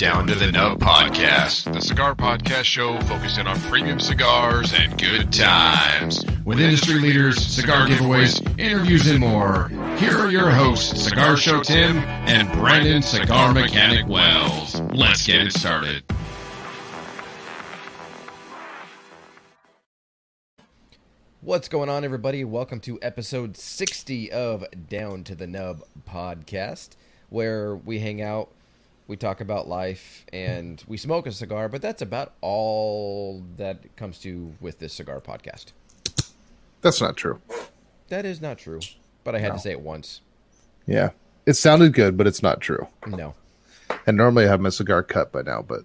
Down to the Nub Podcast, the cigar podcast show focusing on premium cigars and good times. With industry leaders, cigar giveaways, interviews, and more, here are your hosts, Cigar Show Tim and Brandon Cigar Mechanic Wells. Let's get it started. What's going on, everybody? Welcome to episode 60 of Down to the Nub Podcast, where we hang out, we talk about life, and we smoke a cigar, but that's about all that comes to with this cigar podcast. That's not true. That is not true, but I had to say it once. Yeah. It sounded good, but it's not true. No. And normally I have my cigar cut by now, but...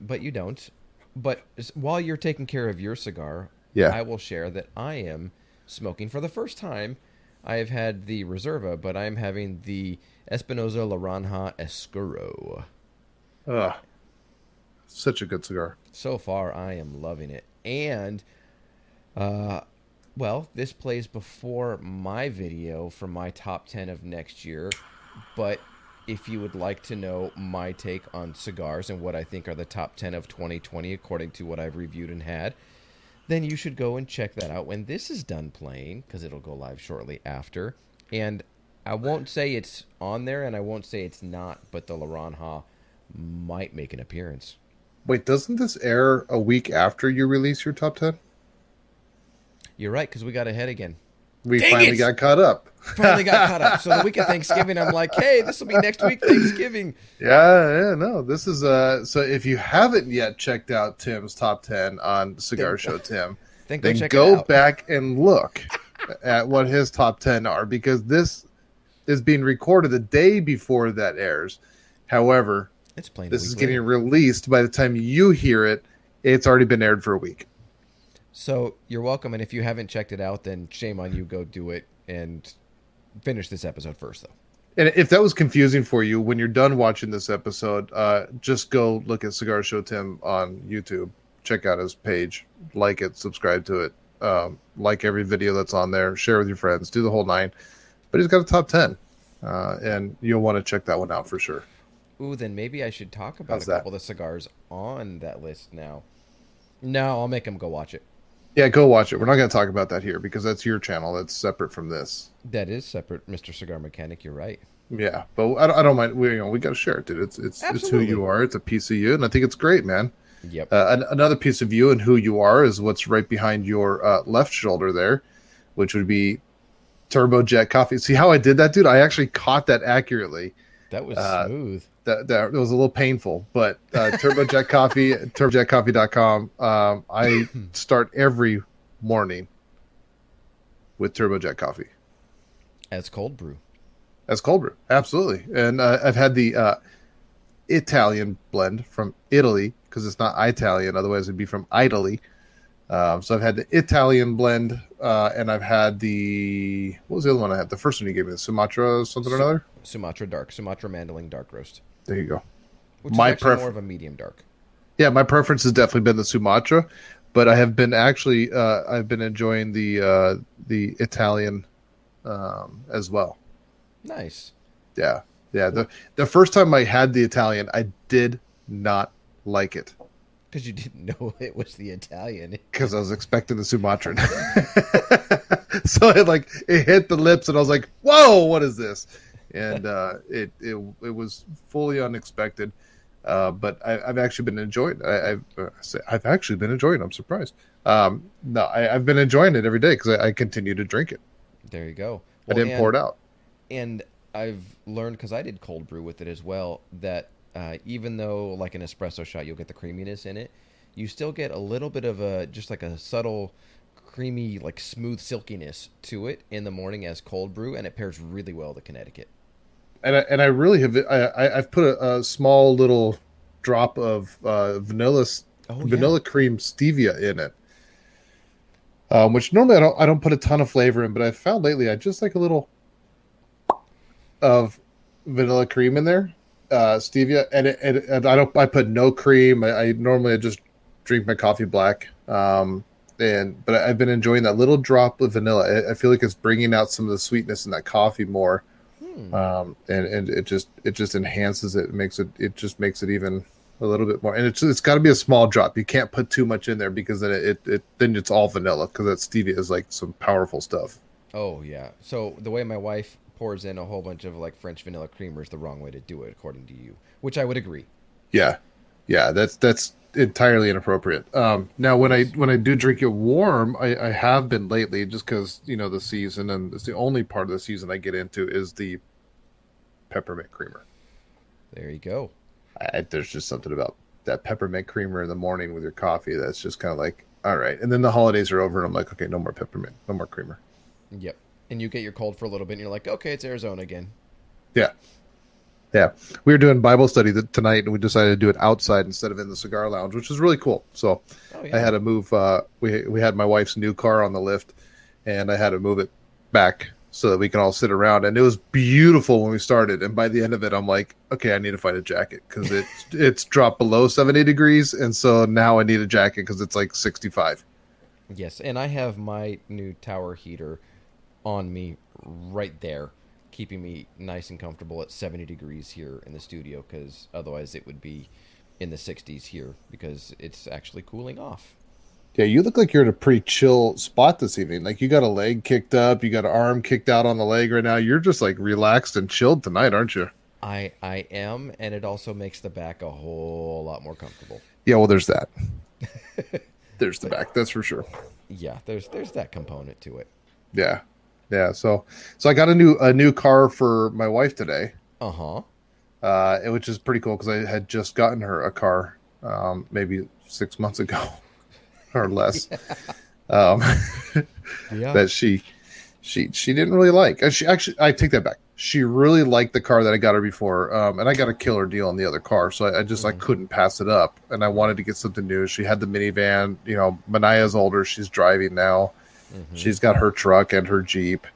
But you don't. But while you're taking care of your cigar, I will share that I am smoking for the first time. I have had the Reserva, but I'm having the Espinosa Laranja Oscuro. Ugh. Such a good cigar. So far, I am loving it. And, well, this plays before my video for my top 10 of next year. But if you would like to know my take on cigars and what I think are the top 10 of 2020, according to what I've reviewed and had, then you should go and check that out when this is done playing, because it'll go live shortly after. And I won't say it's on there, and I won't say it's not, but the Laranja might make an appearance. Wait, doesn't this air a week after you release your top 10? You're right, because we got ahead again. We finally got caught up. So the week of Thanksgiving, I'm like, hey, this will be next week, Thanksgiving. This is, so if you haven't yet checked out Tim's top 10 on Cigar Show Tim, then go back and look at what his top 10 are, because this is being recorded the day before that airs. However, it's plain this is getting released. By the time you hear it, it's already been aired for a week. So you're welcome, and if you haven't checked it out, then shame on you. Go do it and finish this episode first, though. And if that was confusing for you, when you're done watching this episode, just go look at Cigar Show Tim on YouTube. Check out his page. Like it. Subscribe to it. Like every video that's on there. Share with your friends. Do the whole nine. But he's got a top 10, and you'll want to check that one out for sure. Ooh, then maybe I should talk about a couple of the cigars on that list now. No, I'll make him go watch it. Yeah, go watch it. We're not going to talk about that here because that's your channel. That's separate from this. That is separate, Mr. Cigar Mechanic. You're right. Yeah, but I don't mind. We got to share it, dude. It's who you are. It's a piece of you, and I think it's great, man. Yep. Another piece of you and who you are is what's right behind your left shoulder there, which would be Turbojet Coffee. See how I did that, dude? I actually caught that accurately. That was smooth. That was a little painful, but Turbojet Coffee, turbojetcoffee.com. I start every morning with Turbojet Coffee. As cold brew. Absolutely. And I've had the Italian blend from Italy, because it's not Italian. Otherwise, it'd be from Italy. So I've had the Italian blend, and I've had the... What was the other one I had? The first one you gave me, the Sumatra something or another? Sumatra Mandeling Dark Roast. There you go. Which is actually more of a medium dark. Yeah, my preference has definitely been the Sumatra, but I have been actually I've been enjoying the Italian as well. Nice. Yeah, yeah. The first time I had the Italian, I did not like it. Because you didn't know it was the Italian. Because I was expecting the Sumatran. So it hit the lips, and I was like, "Whoa, what is this?" And it was fully unexpected, but I've actually been enjoying it. I've actually been enjoying it. I'm surprised. No, I've been enjoying it every day because I continue to drink it. There you go. Well, I didn't pour it out. And I've learned, because I did cold brew with it as well, that even though like an espresso shot, you'll get the creaminess in it, you still get a little bit of a subtle creamy, like smooth silkiness to it in the morning as cold brew, and it pairs really well to Connecticut. And I really have. I've put a small little drop of vanilla cream stevia in it, which normally I don't put a ton of flavor in, but I've found lately I just like a little of vanilla cream in there, stevia, and I put no cream. I normally just drink my coffee black. But I've been enjoying that little drop of vanilla. I feel like it's bringing out some of the sweetness in that coffee more And it just enhances it. It just makes it even a little bit more. And it's got to be a small drop. You can't put too much in there because then then it's all vanilla, because that stevia is like some powerful stuff. Oh yeah. So the way my wife pours in a whole bunch of like French vanilla creamer is the wrong way to do it, according to you, which I would agree. Yeah. Yeah. That's entirely inappropriate. Now when I do drink it warm, I have been lately, just because, you know, the season, and it's the only part of the season I get into, is the peppermint creamer. There you go. There's just something about that peppermint creamer in the morning with your coffee that's just kind of like, all right. And then the holidays are over and I'm like, okay, no more peppermint, no more creamer. Yep. And you get your cold for a little bit and you're like, okay, it's Arizona again. Yeah. Yeah. We were doing Bible study tonight and we decided to do it outside instead of in the cigar lounge, which is really cool. So I had to move. We had my wife's new car on the lift and I had to move it back so that we can all sit around. And it was beautiful when we started. And by the end of it, I'm like, okay, I need to find a jacket because it's dropped below 70 degrees. And so now I need a jacket because it's like 65. Yes. And I have my new tower heater on me right there, keeping me nice and comfortable at 70 degrees here in the studio, because otherwise it would be in the 60s here, because it's actually cooling off. Yeah, you look like you're in a pretty chill spot this evening. Like, you got a leg kicked up, you got an arm kicked out on the leg right now. You're just like relaxed and chilled tonight, aren't you? I am, and it also makes the back a whole lot more comfortable. Yeah, well, there's that. There's the back, that's for sure. Yeah, there's that component to it. Yeah. Yeah, so I got a new car for my wife today. Uh-huh. Which is pretty cool because I had just gotten her a car maybe 6 months ago or less. Yeah. That she didn't really like. She actually, I take that back. She really liked the car that I got her before, and I got a killer deal on the other car, so I couldn't pass it up, and I wanted to get something new. She had the minivan. You know, Manaya's older. She's driving now. Mm-hmm. She's got her truck and her Jeep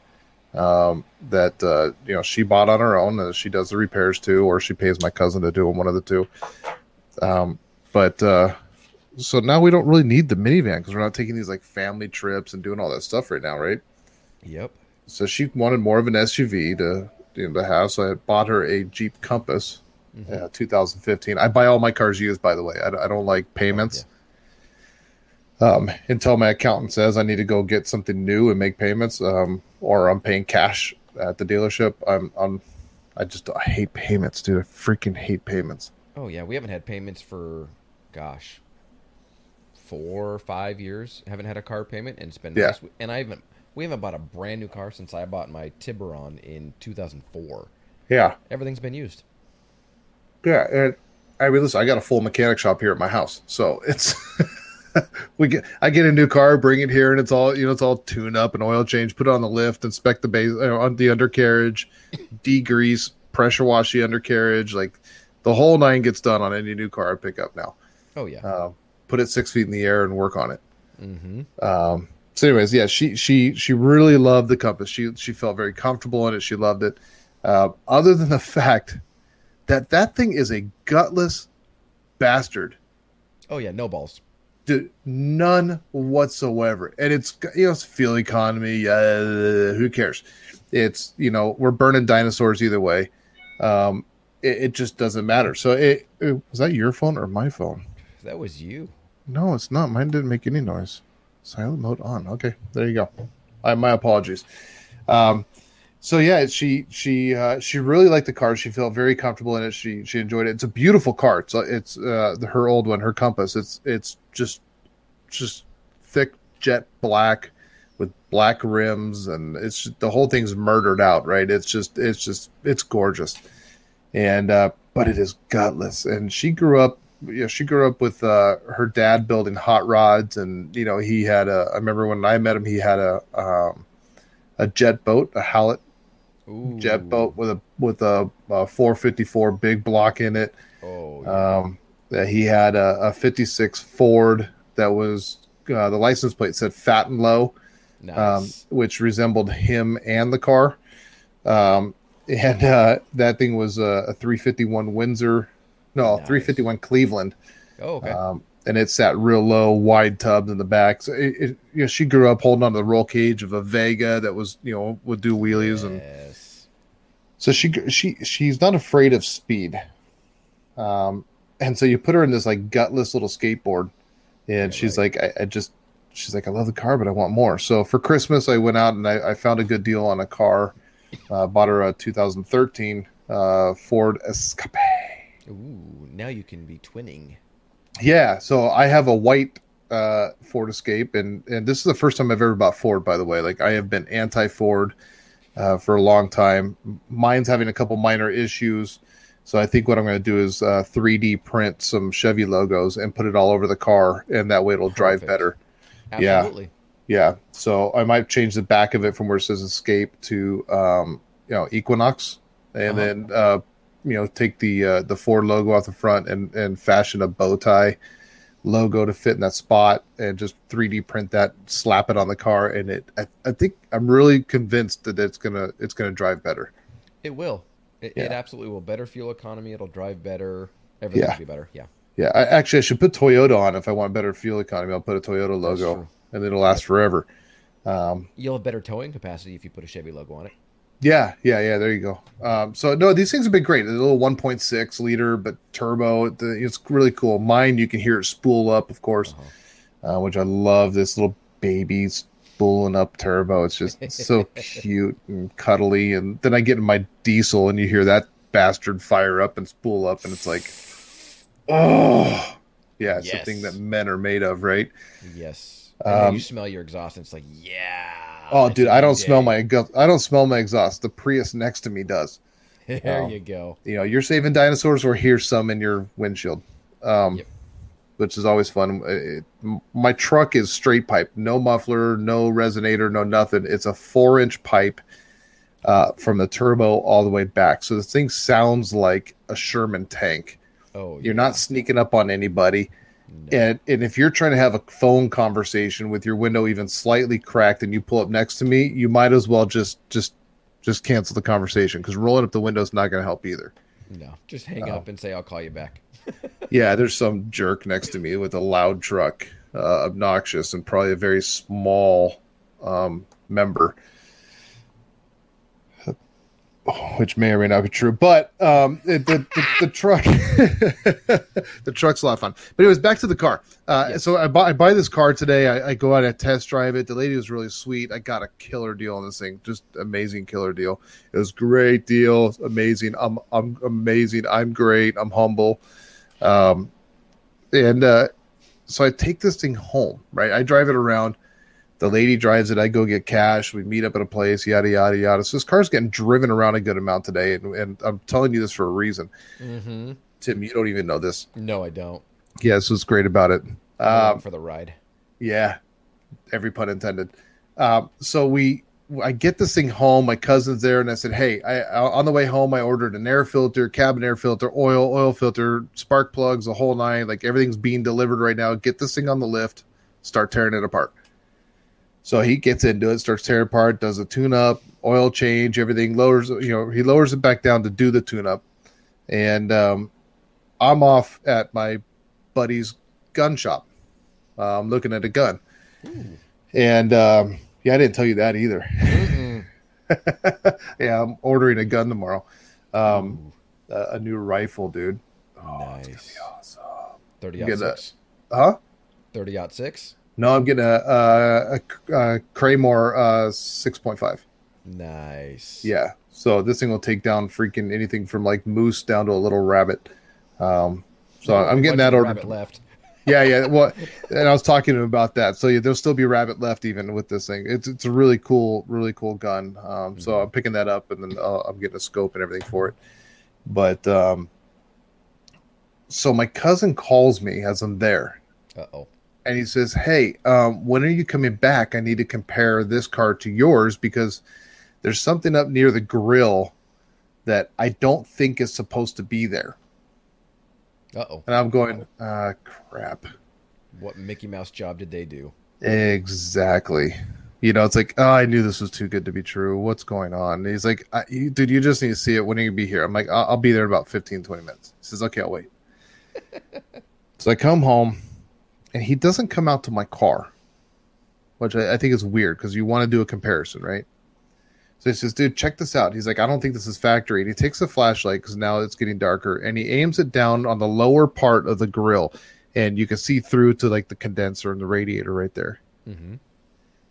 that you know, she bought on her own. She does the repairs too, or she pays my cousin to do them, one of the two. So now we don't really need the minivan because we're not taking these like family trips and doing all that stuff right now, right? Yep. So she wanted more of an SUV to have, so I bought her a Jeep Compass, 2015. I buy all my cars used, by the way. I don't like payments. Oh, yeah. Until my accountant says I need to go get something new and make payments, or I'm paying cash at the dealership. I hate payments, dude. I freaking hate payments. Oh yeah. We haven't had payments for, gosh, 4 or 5 years. I haven't had a car payment, and it's been nice. And we haven't bought a brand new car since I bought my Tiburon in 2004. Yeah. Everything's been used. Yeah. And I mean, listen, I got a full mechanic shop here at my house, so it's, I get a new car, bring it here, and it's all, you know, it's all tune up and oil change, put it on the lift, inspect the base, on the undercarriage, degrease, pressure wash the undercarriage, like the whole nine gets done on any new car I pick up now. Oh yeah. Put it 6 feet in the air and work on it. Mm-hmm. So anyways, yeah, she really loved the Compass. She felt very comfortable in it. She loved it. Other than the fact that thing is a gutless bastard. Oh yeah, no balls. Dude, none whatsoever. And it's, you know, it's fuel economy. Who cares? It's, you know, we're burning dinosaurs either way. It just doesn't matter. So it was that your phone or my phone? That was you. No, it's not. Mine didn't make any noise. Silent mode on. Okay, there you go. My apologies. So yeah, she really liked the car. She felt very comfortable in it. She enjoyed it. It's a beautiful car. It's her old one, her Compass. It's just thick jet black with black rims, and it's just, the whole thing's murdered out, right? It's just it's gorgeous, and but it is gutless. And she grew up. You know, she grew up with her dad building hot rods, and you know, he had a. I remember when I met him, he had a jet boat, a Hallett. Ooh. Jet boat with a 454 big block in it. Oh, yeah. He had a 56 Ford that was the license plate said fat and low. Nice. Which resembled him and the car. And that thing was a 351 Windsor, no, nice. 351 Cleveland. Oh, okay. And it sat real low, wide tubs in the back. So you know, she grew up holding onto the roll cage of a Vega that was, you know, would do wheelies. Yes. So she's not afraid of speed. And so you put her in this like gutless little skateboard, and she's right. She's like, I love the car, but I want more. So for Christmas, I went out and I found a good deal on a car. Bought her a 2013 Ford Escape. Ooh, now you can be twinning. Yeah, so I have a white Ford Escape, and this is the first time I've ever bought Ford, by the way. Like, I have been anti-Ford for a long time. Mine's having a couple minor issues, so I think what I'm going to do is 3D print some Chevy logos and put it all over the car, and that way it'll drive better. Absolutely. Yeah. So I might change the back of it from where it says Escape to Equinox, and then take the Ford logo off the front and fashion a bow tie logo to fit in that spot, and just 3D print that, slap it on the car, and it. I think I'm really convinced that it's gonna drive better. It will. It absolutely will. Better fuel economy. It'll drive better. Everything will be better. Yeah. Yeah. I should put Toyota on if I want better fuel economy. I'll put a Toyota logo, and it'll last forever. You'll have better towing capacity if you put a Chevy logo on it. Yeah. There you go. So no, these things have been great. A little 1.6 liter, but turbo. It's really cool. Mine, you can hear it spool up, of course, which I love. This little baby spooling up turbo. It's just so cute and cuddly. And then I get in my diesel, and you hear that bastard fire up and spool up, and it's like, oh, yeah, it's the thing that men are made of, right? Yes. And you smell your exhaust, and it's like, oh, dude, I don't smell my exhaust. The Prius next to me does. There you go. You're saving dinosaurs, or here's some in your windshield, which is always fun. My truck is straight pipe, no muffler, no resonator, no nothing. It's a 4-inch pipe from the turbo all the way back. So the thing sounds like a Sherman tank. Oh, you're not sneaking up on anybody. No. And if you're trying to have a phone conversation with your window even slightly cracked and you pull up next to me, you might as well just cancel the conversation, because rolling up the window is not going to help either. No, just hang up and say, I'll call you back. Yeah, there's some jerk next to me with a loud truck, obnoxious, and probably a very small member, which may or may not be true, but the truck, the truck's a lot of fun. But anyways, back to the car. So I buy this car today. I go out and test drive it. The lady was really sweet. I got a killer deal on this thing, just amazing killer deal. It was great deal, amazing. I'm amazing. I'm great. I'm humble. So I take this thing home. Right, I drive it around. The lady drives it. I go get cash. We meet up at a place, yada, yada, yada. So this car's getting driven around a good amount today, and I'm telling you this for a reason. Mm-hmm. Tim, you don't even know this. No, I don't. Yeah, this was great about it. For the ride. Yeah, every pun intended. So I get this thing home. My cousin's there, and I said, hey, on the way home, I ordered an air filter, cabin air filter, oil filter, spark plugs, the whole nine. Like, everything's being delivered right now. Get this thing on the lift. Start tearing it apart. So he gets into it, starts tearing apart, does a tune-up, oil change, everything. He lowers it back down to do the tune-up. And I'm off at my buddy's gun shop. I'm looking at a gun. Ooh. And, I didn't tell you that either. Yeah, I'm ordering a gun tomorrow. A new rifle, dude. Oh, nice. It's gonna be awesome. 30-06? 30-06? No, I'm getting a Craymore 6.5. Nice. Yeah. So this thing will take down freaking anything from like moose down to a little rabbit. I'm getting that ordered. Rabbit left. Yeah. Well, and I was talking to him about that. So yeah, there'll still be rabbit left even with this thing. It's a really cool gun. So I'm picking that up, and then I'm getting a scope and everything for it. But so my cousin calls me as I'm there. Uh-oh. And he says, hey, when are you coming back? I need to compare this car to yours, because there's something up near the grill that I don't think is supposed to be there. Uh-oh. And I'm going, crap. What Mickey Mouse job did they do? Exactly. It's like, oh, I knew this was too good to be true. What's going on? And he's like, dude, you just need to see it. When are you going to be here? I'm like, I'll be there in about 15, 20 minutes. He says, okay, I'll wait. So I come home. And he doesn't come out to my car, which I think is weird, because you want to do a comparison, right? So he says, dude, check this out. He's like, I don't think this is factory. And he takes a flashlight because now it's getting darker, and he aims it down on the lower part of the grill. And you can see through to like the condenser and the radiator right there. Mm-hmm.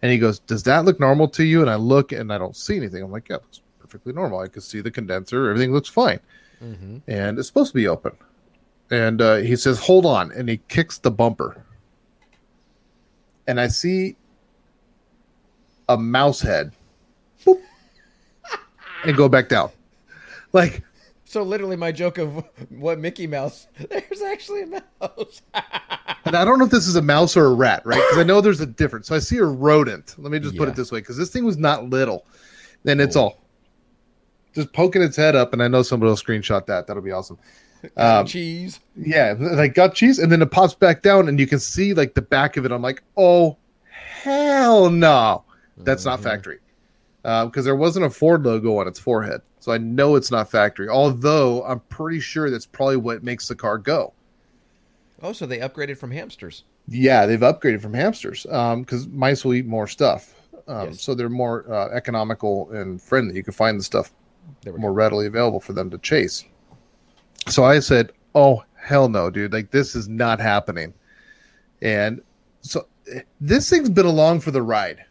And he goes, does that look normal to you? And I look and I don't see anything. I'm like, yeah, it looks perfectly normal. I could see the condenser. Everything looks fine. Mm-hmm. And it's supposed to be open. And he says, hold on. And he kicks the bumper. And I see a mouse head. Boop, and go back down. Like, so literally my joke of what Mickey Mouse, there's actually a mouse. And I don't know if this is a mouse or a rat, right? Because I know there's a difference. So I see a rodent. Let me just put it this way, because this thing was not little. And it's all just poking its head up. And I know somebody will screenshot that. That'll be awesome. Cheese. Yeah, like got cheese. And then it pops back down and you can see like the back of it. I'm like, oh, hell no. That's not factory. Because there wasn't a Ford logo on its forehead. So I know it's not factory, although I'm pretty sure that's probably what makes the car go. Oh, so they upgraded from hamsters. Yeah, they've upgraded from hamsters because mice will eat more stuff. Yes. So they're more economical and friendly. You can find the stuff more readily available for them to chase. So I said, oh, hell no, dude. Like, this is not happening. And so this thing's been along for the ride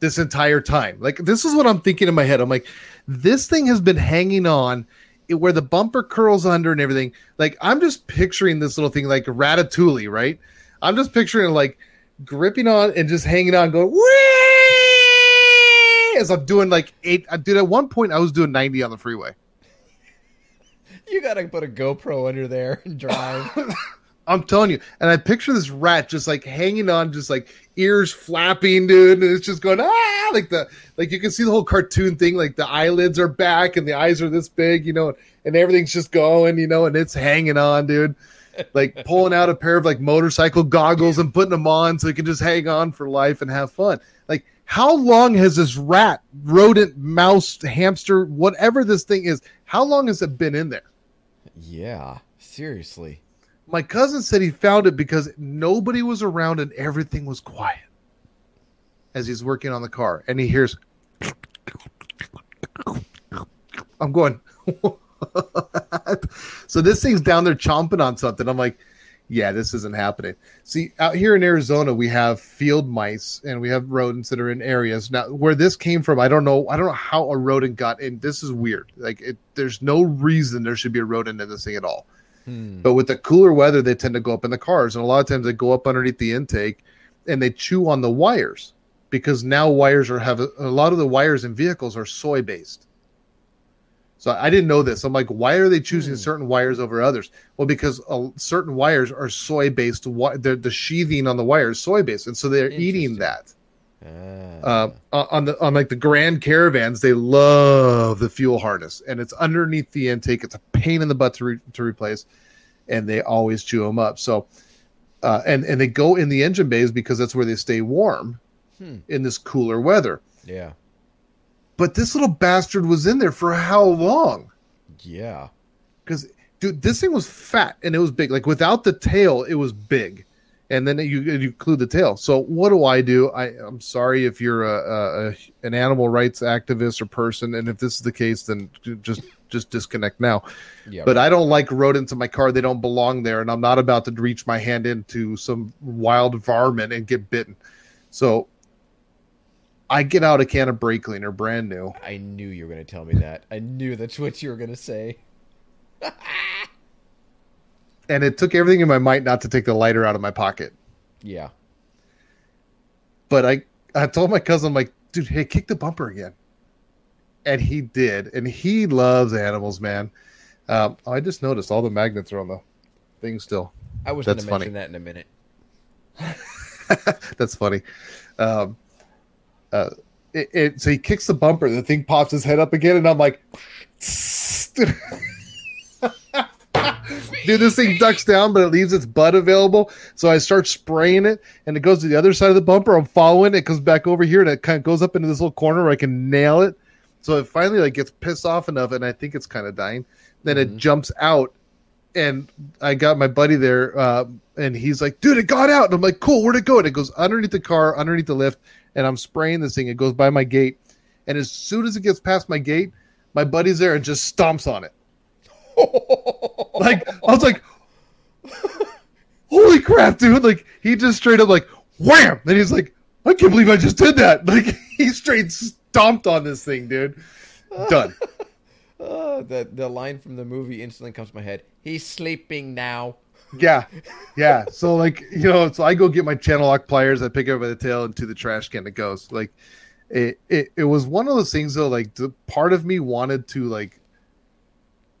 this entire time. Like, this is what I'm thinking in my head. I'm like, this thing has been hanging on where the bumper curls under and everything. Like, I'm just picturing this little thing like Ratatouille, right? I'm just picturing it, like gripping on and just hanging on, going whee! As I'm doing like 8. I did at one point I was doing 90 on the freeway. You gotta put a GoPro under there and drive. I'm telling you. And I picture this rat just like hanging on, just like ears flapping, dude. And it's just going, ah, like you can see the whole cartoon thing. Like the eyelids are back and the eyes are this big, you know, and everything's just going, you know, and it's hanging on, dude. Like pulling out a pair of like motorcycle goggles and putting them on so it can just hang on for life and have fun. Like, how long has this rat, rodent, mouse, hamster, whatever this thing is, how long has it been in there? Yeah, seriously. My cousin said he found it because nobody was around and everything was quiet as he's working on the car. And he hears, I'm going, what? So this thing's down there chomping on something. I'm like, yeah, this isn't happening. See, out here in Arizona, we have field mice and we have rodents that are in areas. Now, where this came from, I don't know how a rodent got in. This is weird. Like, there's no reason there should be a rodent in this thing at all. But with the cooler weather, they tend to go up in the cars. And a lot of times they go up underneath the intake and they chew on the wires, because now wires have a lot of the wires in vehicles are soy based. So I didn't know this. I'm like, why are they choosing certain wires over others? Well, because certain wires are soy based. The sheathing on the wire is soy based. And so they're eating that. On like the Grand Caravans, they love the fuel harness, and it's underneath the intake. It's a pain in the butt to replace, and they always chew them up. So, and they go in the engine bays because that's where they stay warm in this cooler weather. Yeah. But this little bastard was in there for how long? Yeah. Because, dude, this thing was fat and it was big. Like, without the tail, it was big. And then you include the tail. So what do? I'm sorry if you're an animal rights activist or person, and if this is the case, then just disconnect now. Yeah, but right. I don't like rodents in my car. They don't belong there, and I'm not about to reach my hand into some wild varmint and get bitten. So I get out a can of brake cleaner, brand new. I knew you were going to tell me that. I knew that's what you were going to say. And it took everything in my might not to take the lighter out of my pocket. Yeah. But I told my cousin, I'm like, dude, hey, kick the bumper again. And he did. And he loves animals, man. I just noticed all the magnets are on the thing still. I was going to mention that in a minute. That's funny. So he kicks the bumper. The thing pops his head up again. And I'm like... Dude, this thing ducks down, but it leaves its butt available. So I start spraying it, and it goes to the other side of the bumper. I'm following it. It comes back over here, and it kind of goes up into this little corner where I can nail it. So it finally like gets pissed off enough, and I think it's kind of dying. Then it jumps out, and I got my buddy there, and he's like, dude, it got out. And I'm like, cool, where'd it go? And it goes underneath the car, underneath the lift, and I'm spraying this thing. It goes by my gate, And as soon as it gets past my gate, my buddy's there and just stomps on it. Like, I was like, holy crap, dude. Like, he just straight up like, wham. And he's like, I can't believe I just did that. Like, he straight stomped on this thing, dude. Done. The line from the movie instantly comes to my head. He's sleeping now. Yeah. Yeah. So, like, you know, so I go get my channel lock pliers. I pick it up by the tail and to the trash can it goes. Like, it was one of those things, though, like, the part of me wanted to, like,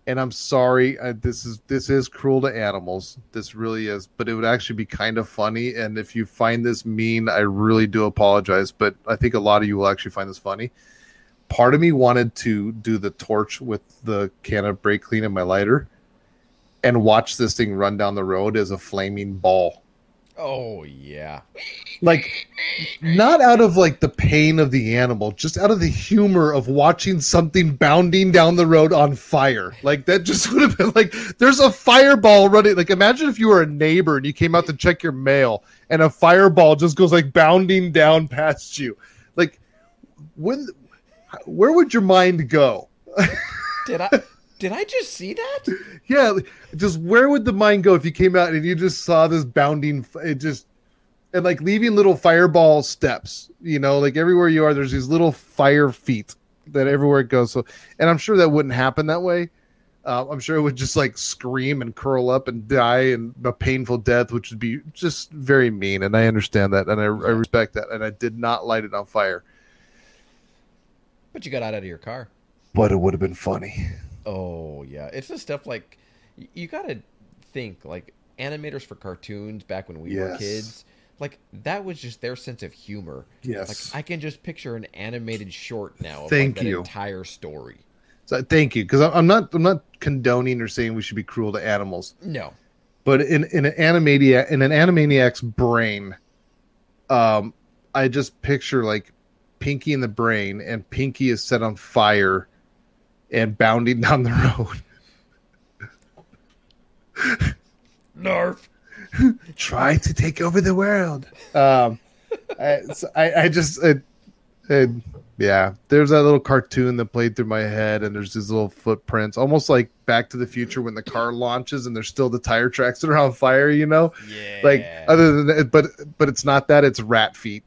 and I'm sorry, this is cruel to animals. This really is. But it would actually be kind of funny. And if you find this mean, I really do apologize. But I think a lot of you will actually find this funny. Part of me wanted to do the torch with the can of brake clean in my lighter and watch this thing run down the road as a flaming ball. Oh, yeah. Like, not out of, like, the pain of the animal, just out of the humor of watching something bounding down the road on fire. Like, that just would have been, like, there's a fireball running. Like, imagine if you were a neighbor and you came out to check your mail and a fireball just goes, like, bounding down past you. Like, where would your mind go? Did I just see that? Yeah, just where would the mind go if you came out and you just saw this bounding, it just, and like leaving little fireball steps, you know, like everywhere you are, there's these little fire feet that everywhere it goes. So, and I'm sure that wouldn't happen that way. I'm sure it would just like scream and curl up and die and a painful death, which would be just very mean. And I understand that. And I respect that. And I did not light it on fire. But you got out of your car. But it would have been funny. Oh, yeah. It's just stuff like, you got to think, like, animators for cartoons back when we were kids, like, that was just their sense of humor. Yes. Like, I can just picture an animated short now of like, that entire story. So, thank you. Because I'm not condoning or saying we should be cruel to animals. No. But in an Animaniac's brain, I just picture, like, Pinky in the brain, and Pinky is set on fire and bounding down the road. Narf, try to take over the world. Yeah, there's that little cartoon that played through my head, and there's these little footprints, almost like Back to the Future when the car launches and there's still the tire tracks that are on fire, you know? Yeah. Like, other than that, but it's not that, it's rat feet.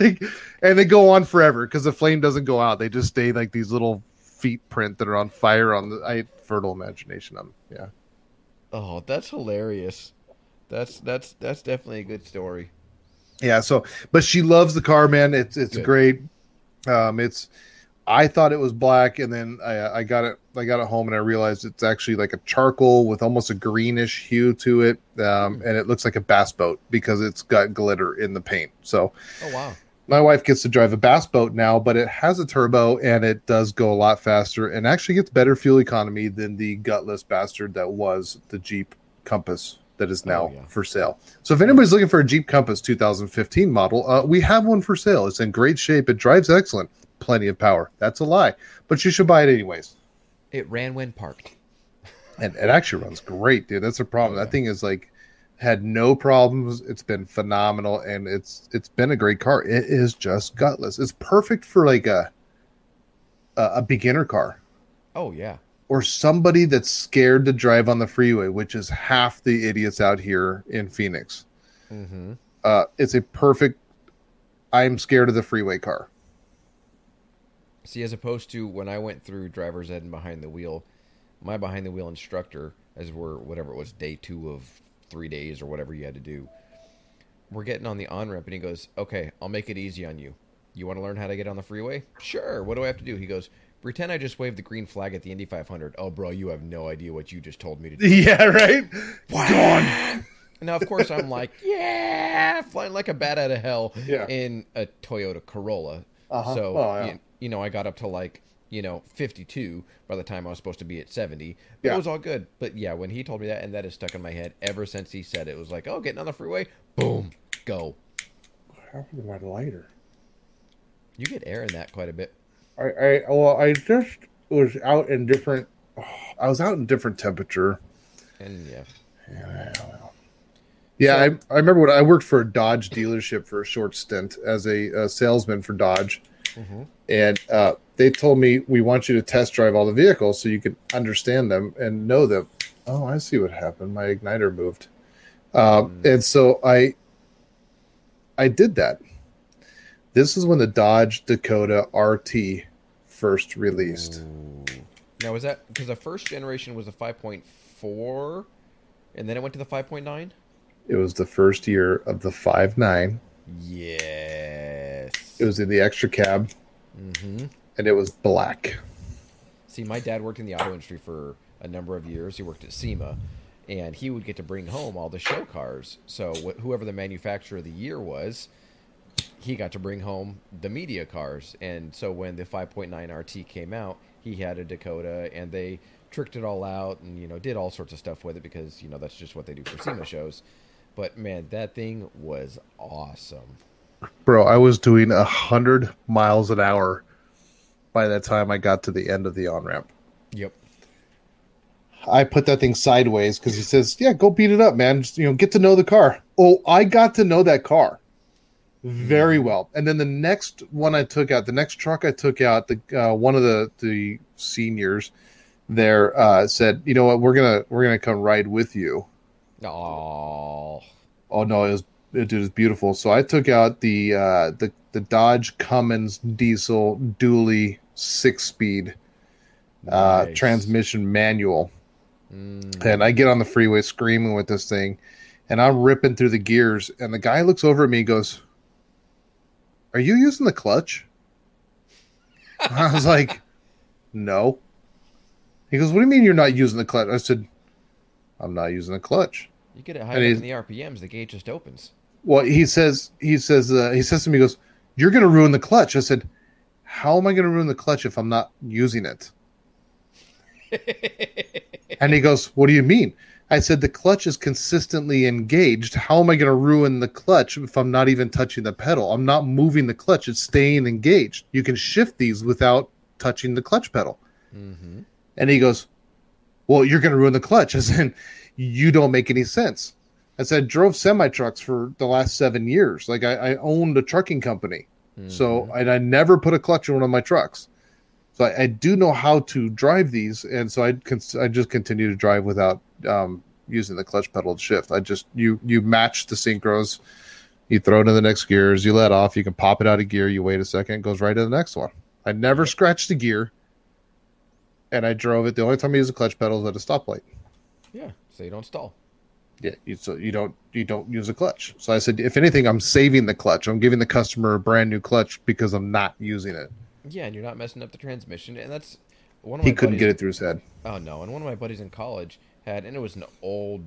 Like, and they go on forever because the flame doesn't go out. They just stay like these little feet print that are on fire on the fertile imagination. Yeah. Oh, that's hilarious. That's definitely a good story. Yeah. So, but she loves the car, man. It's great. I thought it was black, and then I got it home, and I realized it's actually like a charcoal with almost a greenish hue to it, and it looks like a bass boat because it's got glitter in the paint. So, oh wow! My wife gets to drive a bass boat now, but it has a turbo, and it does go a lot faster, and actually gets better fuel economy than the gutless bastard that was the Jeep Compass that is now for sale. So if anybody's looking for a Jeep Compass 2015 model, we have one for sale. It's in great shape. It drives excellent. Plenty of power. That's a lie, but you should buy it anyways. It ran when parked, and it actually runs great, dude. That's a problem. That thing is like had no problems. It's been phenomenal, and it's been a great car. It is just gutless. It's perfect for like a beginner car. Oh yeah, or somebody that's scared to drive on the freeway, which is half the idiots out here in Phoenix. Mm-hmm. It's a perfect. I'm scared of the freeway car. See, as opposed to when I went through driver's ed and behind the wheel, my behind the wheel instructor, as we're whatever it was, day 2 of 3 days or whatever you had to do, we're getting on the on-ramp and he goes, okay, I'll make it easy on you. You want to learn how to get on the freeway? Sure. What do I have to do? He goes, pretend I just waved the green flag at the Indy 500. Oh, bro, you have no idea what you just told me to do. Yeah, right? Wow. Now, of course, I'm like, yeah, flying like a bat out of hell in a Toyota Corolla. Uh-huh. So, you know, I got up to like, you know, 52 by the time I was supposed to be at 70. But it was all good. But yeah, when he told me that, and that is stuck in my head ever since he said it, it was like, oh, getting on the freeway, boom, go. What happened to my lighter? You get air in that quite a bit. I just was out in different. I was out in different temperature. And yeah. Yeah, so, I remember when I worked for a Dodge dealership for a short stint as a salesman for Dodge. Mm-hmm. And they told me, we want you to test drive all the vehicles so you can understand them and know them. Oh, I see what happened. My igniter moved. And so I did that. This is when the Dodge Dakota RT first released. Now, was that because the first generation was the 5.4 and then it went to the 5.9? It was the first year of the 5.9. Yes. It was in the extra cab. Mm-hmm. And it was black. See, my dad worked in the auto industry for a number of years. He worked at SEMA, and he would get to bring home all the show cars. So whoever the manufacturer of the year was, he got to bring home the media cars. And so when the 5.9 RT came out, he had a Dakota, and they tricked it all out and, you know, did all sorts of stuff with it because, you know, that's just what they do for SEMA shows. But, man, that thing was awesome. Bro, I was doing 100 miles an hour by the time I got to the end of the on-ramp. Yep. I put that thing sideways because he says, yeah, go beat it up, man. Just, you know, get to know the car. Oh, I got to know that car very well. And then the next one I took out, the next truck I took out, the one of the seniors there said, you know what, we're gonna come ride with you. Oh no, it was beautiful. So I took out the Dodge Cummins diesel dually 6-speed nice. Transmission manual. And I get on the freeway screaming with this thing, and I'm ripping through the gears, and the guy looks over at me and goes, are you using the clutch? And I was like, no. He goes, what do you mean you're not using the clutch? I said, I'm not using the clutch. You get it higher than the RPMs, the gate just opens. Well, he says to me, he goes, you're going to ruin the clutch. I said, how am I going to ruin the clutch if I'm not using it? And he goes, what do you mean? I said, the clutch is consistently engaged. How am I going to ruin the clutch if I'm not even touching the pedal? I'm not moving the clutch. It's staying engaged. You can shift these without touching the clutch pedal. Mm-hmm. And he goes, well, you're going to ruin the clutch. I said, you don't make any sense. I said, I drove semi-trucks for the last 7 years. Like, I owned a trucking company. Mm-hmm. So, and I never put a clutch in one of my trucks. So I do know how to drive these, and so I just continue to drive without using the clutch pedal to shift. I just you match the synchros, you throw it in the next gears, you let off, you can pop it out of gear, you wait a second, it goes right to the next one. I never scratched the gear, and I drove it. The only time I use the clutch pedal is at a stoplight. Yeah, so you don't stall. Yeah, so you don't use a clutch. So I said, if anything, I'm saving the clutch. I'm giving the customer a brand new clutch because I'm not using it. Yeah, and you're not messing up the transmission, and that's one of my buddies. He couldn't get it through his head. Oh no! And one of my buddies in college had, and it was an old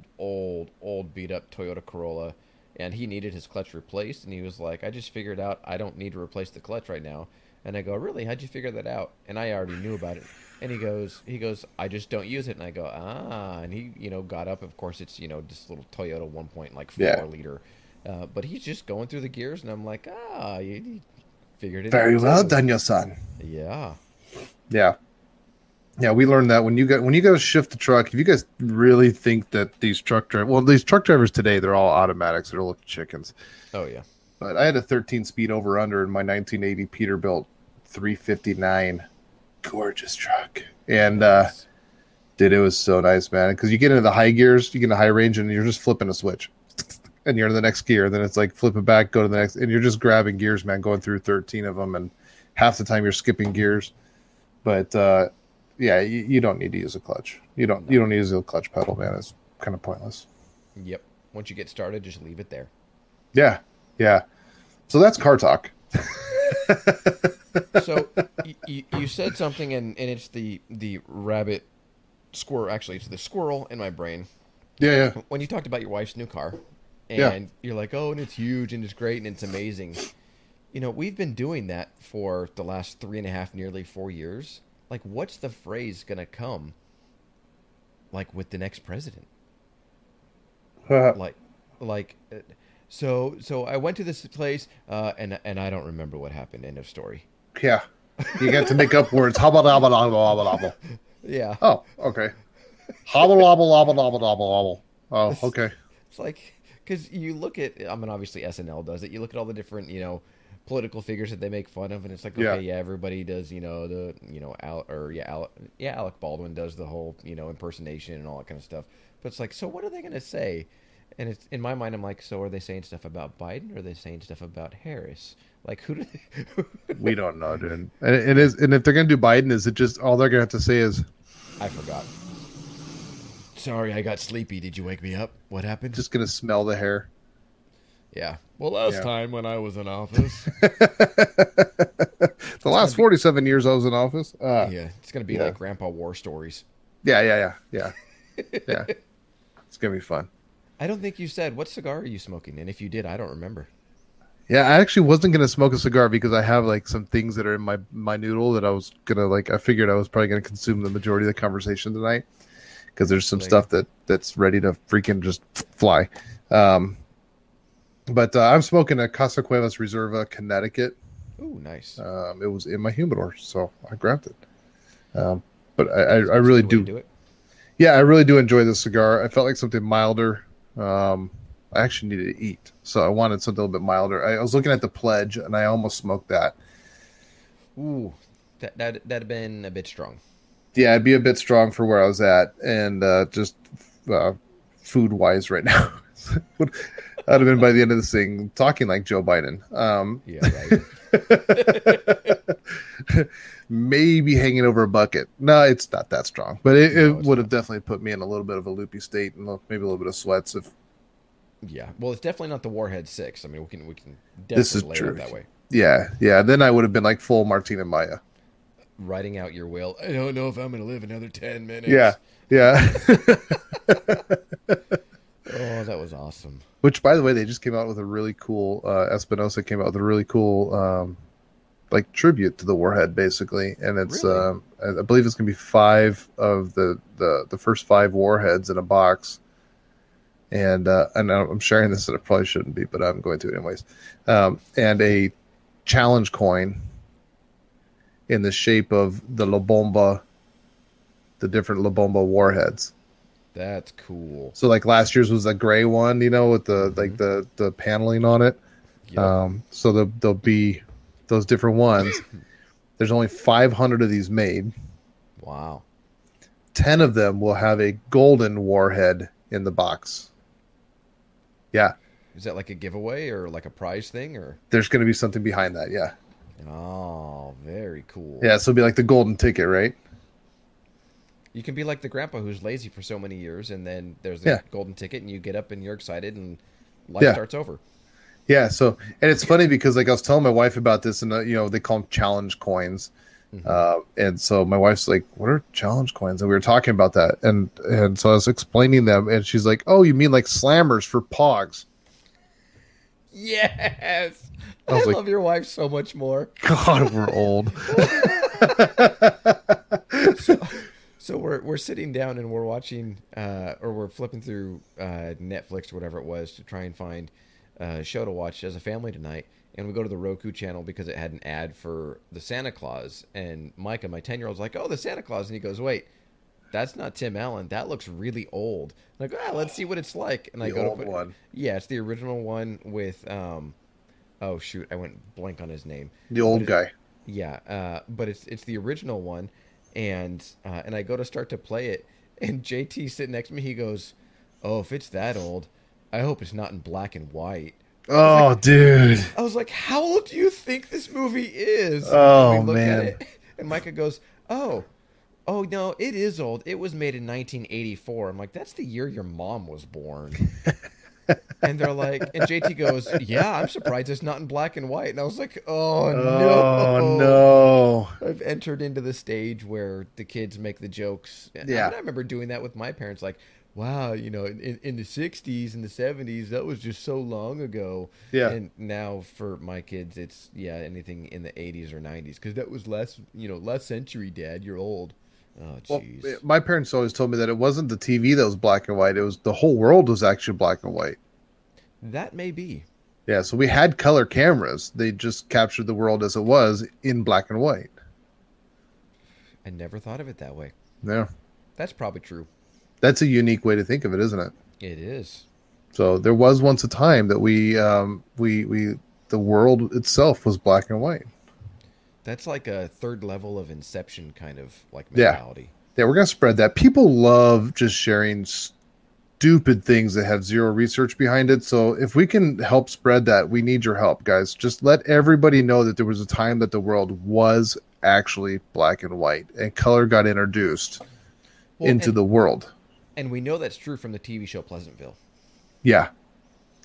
beat-up Toyota Corolla, and he needed his clutch replaced, and he was like, "I just figured out I don't need to replace the clutch right now." And I go, "Really? How'd you figure that out?" And I already knew about it. And he goes, "I just don't use it." And I go, "Ah," and he, you know, got up. Of course, it's, you know, this little Toyota 1.4 liter, but he's just going through the gears, and I'm like, "Ah, you figured it very out." Well done, your son. Yeah, we learned that when you guys shift the truck, if you guys really think that these truck drivers today, they're all automatics, they're little chickens. Oh yeah. But I had a 13-speed over under in my 1980 Peterbilt 359, gorgeous truck, and nice. Dude, it was so nice, man, because you get into the high gears, you get into high range, and you're just flipping a switch. And you're in the next gear, then it's like flip it back, go to the next, and you're just grabbing gears, man, going through 13 of them, and half the time you're skipping gears. But yeah, you don't need to use a clutch. You don't need to use a clutch pedal, man. It's kind of pointless. Yep. Once you get started, just leave it there. Yeah. So that's car talk. So you said something, and it's the rabbit squirrel. Actually, it's the squirrel in my brain. Yeah. When you talked about your wife's new car. And you're like, oh, and it's huge, and it's great, and it's amazing. You know, we've been doing that for the last 3.5, nearly 4 years. Like, what's the phrase going to come, like, with the next president? So I went to this place, and I don't remember what happened. End of story. Yeah. You got to make up words. Hobble. Yeah. Oh, okay. Hobble, hobble, hobble, hobble, hobble, hobble. Oh, okay. It's like... Because you look at, I mean, obviously SNL does it. You look at all the different, you know, political figures that they make fun of, and it's like, okay, yeah, everybody does, you know, the, you know, Alec Baldwin does the whole, you know, impersonation and all that kind of stuff. But it's like, so what are they going to say? And it's, in my mind, I'm like, so are they saying stuff about Biden, or are they saying stuff about Harris? Like, who do they... We don't know, dude. And if they're going to do Biden, is it just all they're going to have to say is, I forgot. Sorry, I got sleepy. Did you wake me up? What happened? Just going to smell the hair. Yeah. Well, last time when I was in office. The last 47 years I was in office. Yeah. It's going to be like Grandpa War Stories. Yeah. Yeah. It's going to be fun. I don't think you said, what cigar are you smoking? And if you did, I don't remember. Yeah, I actually wasn't going to smoke a cigar because I have like some things that are in my noodle that I was going to like, I figured I was probably going to consume the majority of the conversation tonight because there's some stuff that's ready to freaking just fly. But I'm smoking a Casa Cuevas Reserva, Connecticut. Ooh, nice. It was in my humidor, so I grabbed it. But I really do it. Yeah, I really do enjoy this cigar. I felt like something milder. I actually needed to eat, so I wanted something a little bit milder. I was looking at the Pledge, and I almost smoked that. Ooh, that'd have been a bit strong. Yeah, it'd be a bit strong for where I was at, and just food-wise right now. I'd have been by the end of this thing talking like Joe Biden. Yeah, right. Maybe hanging over a bucket. No, it's not that strong, but it would have definitely put me in a little bit of a loopy state and maybe a little bit of sweats. Yeah, well, it's definitely not the Warhead 6. I mean, we can definitely layer it that way. Yeah. Then I would have been like full Martina Maya, writing out your will. I don't know if I'm going to live another 10 minutes. Yeah. Oh, that was awesome. Which, by the way, they just came out with a really cool, Espinosa came out with a really cool, like tribute to the Warhead, basically. And it's, really? I believe it's going to be 5 of the first 5 Warheads in a box. And I'm sharing this that I probably shouldn't be, but I'm going to anyways. And a challenge coin in the shape of the La Bomba, the different La Bomba Warheads. That's cool. So like last year's was a gray one, you know, with the like the paneling on it. Yep. So there'll be those different ones. There's only 500 of these made. Wow. 10 of them will have a golden Warhead in the box. Yeah. Is that like a giveaway or like a prize thing, or there's going to be something behind that? Yeah. Oh, very cool. Yeah. So it'll be like the golden ticket, right? You can be like the grandpa who's lazy for so many years, and then there's the golden ticket, and you get up and you're excited, and life starts over. Yeah. So, and it's funny because like I was telling my wife about this, and you know, they call them challenge coins. Mm-hmm. And so my wife's like, what are challenge coins? And we were talking about that. And so I was explaining them, and she's like, oh, you mean like slammers for pogs? Yes. I love your wife so much more. God, we're old. So we're sitting down and we're watching, or we're flipping through Netflix or whatever it was to try and find a show to watch as a family tonight. And we go to the Roku channel because it had an ad for the Santa Claus. And Micah, my 10-year-old's like, oh, the Santa Claus. And he goes, wait, that's not Tim Allen. That looks really old. I'm like, let's see what it's like. And I go to one. Yeah, it's the original one with, oh, shoot, I went blank on his name. The old guy. Yeah, but it's the original one. And I go to start to play it. And JT sitting next to me, he goes, oh, if it's that old, I hope it's not in black and white. Oh, dude. I was like, how old do you think this movie is? Oh, man. At it, and Micah goes, oh, no, it is old. It was made in 1984. I'm like, that's the year your mom was born. And they're like, and JT goes, yeah, I'm surprised it's not in black and white. And I was like, oh, no. I've entered into the stage where the kids make the jokes. Yeah. I remember doing that with my parents, like, wow, you know, in the 60s and the 70s, that was just so long ago. Yeah. And now for my kids, it's, anything in the 80s or 90s, because that was last century, Dad. You're old. Oh, jeez. Well, my parents always told me that it wasn't the TV that was black and white. It was the whole world was actually black and white. That may be. Yeah, so we had color cameras. They just captured the world as it was in black and white. I never thought of it that way. Yeah. That's probably true. That's a unique way to think of it, isn't it? It is. So there was once a time that we the world itself was black and white. That's like a third level of Inception kind of like mentality. Yeah, we're going to spread that. People love just sharing stupid things that have zero research behind it. So if we can help spread that, we need your help, guys. Just let everybody know that there was a time that the world was actually black and white and color got introduced into the world. And we know that's true from the TV show Pleasantville. Yeah.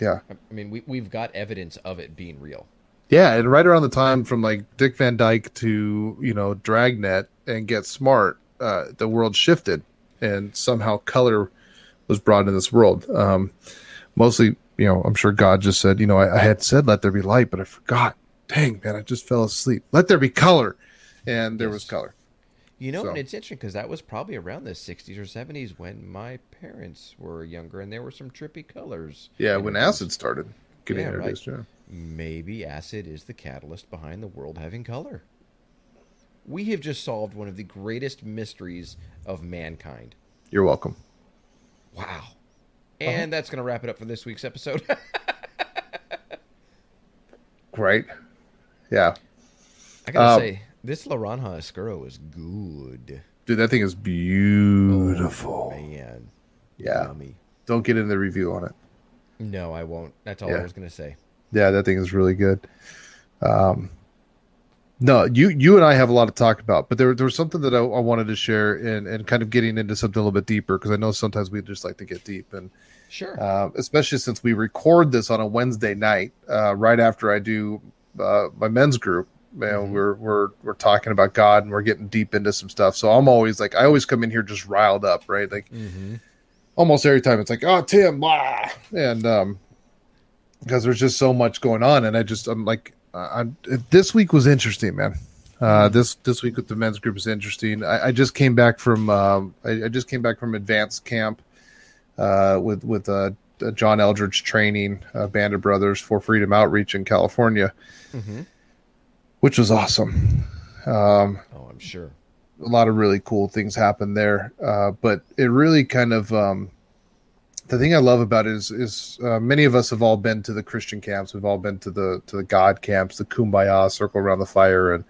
Yeah. I mean, we've got evidence of it being real. Yeah, and right around the time from like Dick Van Dyke to, you know, Dragnet and Get Smart, the world shifted and somehow color was brought in this world. Mostly, you know, I'm sure God just said, you know, I had said, let there be light, but I forgot. Dang, man, I just fell asleep. Let there be color. And there was color. You know, and it's interesting because that was probably around the 60s or 70s when my parents were younger and there were some trippy colors. Yeah, when acid started getting introduced. Right. Yeah. Maybe acid is the catalyst behind the world having color. We have just solved one of the greatest mysteries of mankind. You're welcome. Wow. And that's going to wrap it up for this week's episode. Great. Yeah. I got to say, this Laranja Oscuro is good. Dude, that thing is beautiful. Oh, man. Yeah. Yummy. Don't get in the review on it. No, I won't. That's all I was going to say. Yeah, that thing is really good. No, you and I have a lot to talk about, but there was something that I wanted to share and kind of getting into something a little bit deeper because I know sometimes we just like to get deep. And sure. Especially since we record this on a Wednesday night, right after I do my men's group. Man, we're talking about God and we're getting deep into some stuff. So I'm always like, I always come in here just riled up, right? Like almost every time it's like, oh, Tim, blah. And because there's just so much going on. And I'm like, this week was interesting, man. This week with the men's group is interesting. I just came back from, advanced camp with John Eldridge training, Band of Brothers for Freedom Outreach in California. Mm-hmm. Which was awesome. I'm sure a lot of really cool things happened there. But it really kind of the thing I love about it is many of us have all been to the Christian camps. We've all been to the God camps, the Kumbaya, Circle Around the Fire, and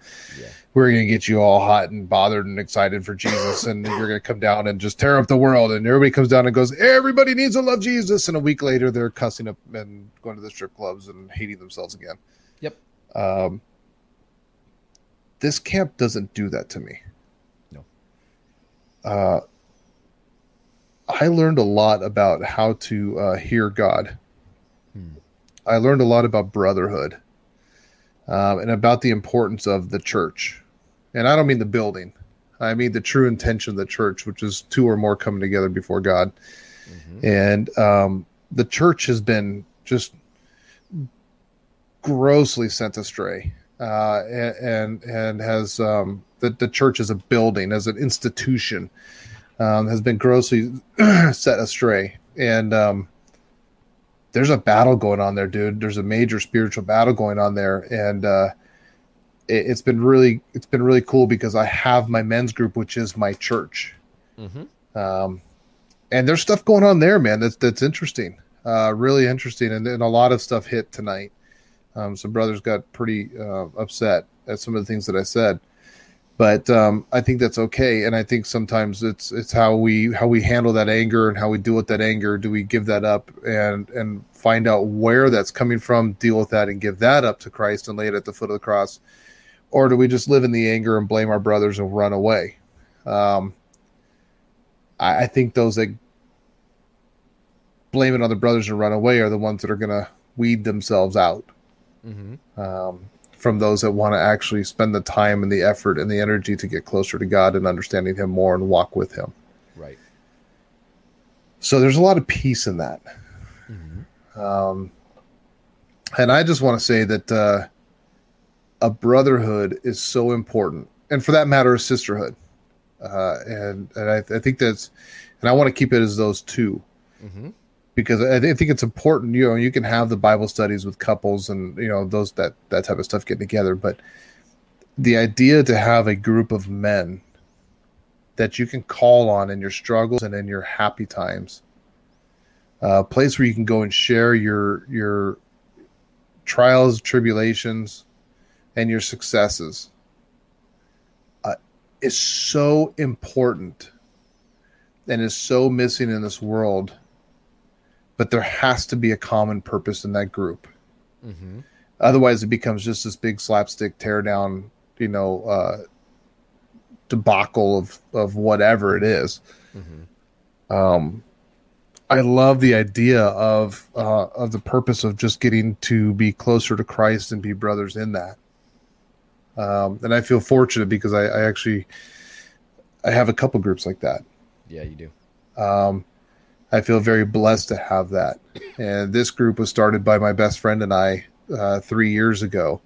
we're going to get you all hot and bothered and excited for Jesus, and you're going to come down and just tear up the world. And everybody comes down and goes, everybody needs to love Jesus. And a week later, they're cussing up and going to the strip clubs and hating themselves again. Yep. This camp doesn't do that to me. No. I learned a lot about how to hear God. I learned a lot about brotherhood and about the importance of the church. And I don't mean the building. I mean the true intention of the church, which is two or more coming together before God. Mm-hmm. And the church has been just grossly sent astray. And has the church as a building, as an institution, has been grossly set astray. And there's a battle going on there, dude. There's a major spiritual battle going on there, and it's been really cool because I have my men's group, which is my church, and there's stuff going on there, man. That's interesting, really interesting, and a lot of stuff hit tonight. Some brothers got pretty upset at some of the things that I said, but I think that's okay. And I think sometimes it's how we handle that anger and how we deal with that anger. Do we give that up and find out where that's coming from, deal with that, and give that up to Christ and lay it at the foot of the cross, or do we just live in the anger and blame our brothers and run away? I think those that blame it on the brothers and run away are the ones that are going to weed themselves out. Mm-hmm. From those that want to actually spend the time and the effort and the energy to get closer to God and understanding Him more and walk with Him. Right. So there's a lot of peace in that. Mm-hmm. And I just want to say that a brotherhood is so important, and for that matter, a sisterhood. And I think that's, and I want to keep it as those two. Mm-hmm. Because I think it's important, you know, you can have the Bible studies with couples and, you know, those that type of stuff getting together. But the idea to have a group of men that you can call on in your struggles and in your happy times place where you can go and share your trials, tribulations, and your successes. Is so important and is so missing in this world, but there has to be a common purpose in that group. Mm-hmm. Otherwise it becomes just this big slapstick teardown, debacle of whatever it is. Mm-hmm. I love the idea of the purpose of just getting to be closer to Christ and be brothers in that. And I feel fortunate because I have a couple groups like that. Yeah, you do. I feel very blessed to have that. And this group was started by my best friend and I 3 years ago.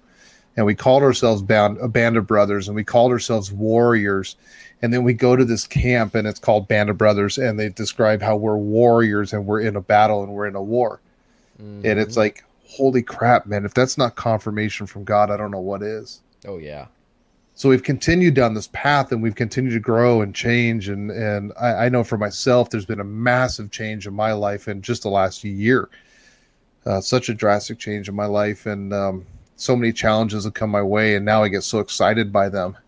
And we called ourselves a Band of Brothers, and we called ourselves Warriors. And then we go to this camp, and it's called Band of Brothers, and they describe how we're warriors and we're in a battle and we're in a war. Mm-hmm. And it's like, holy crap, man, if that's not confirmation from God, I don't know what is. Oh, yeah. So we've continued down this path, and we've continued to grow and change. And I know for myself, there's been a massive change in my life in just the last year. Such a drastic change in my life. And so many challenges have come my way, and now I get so excited by them.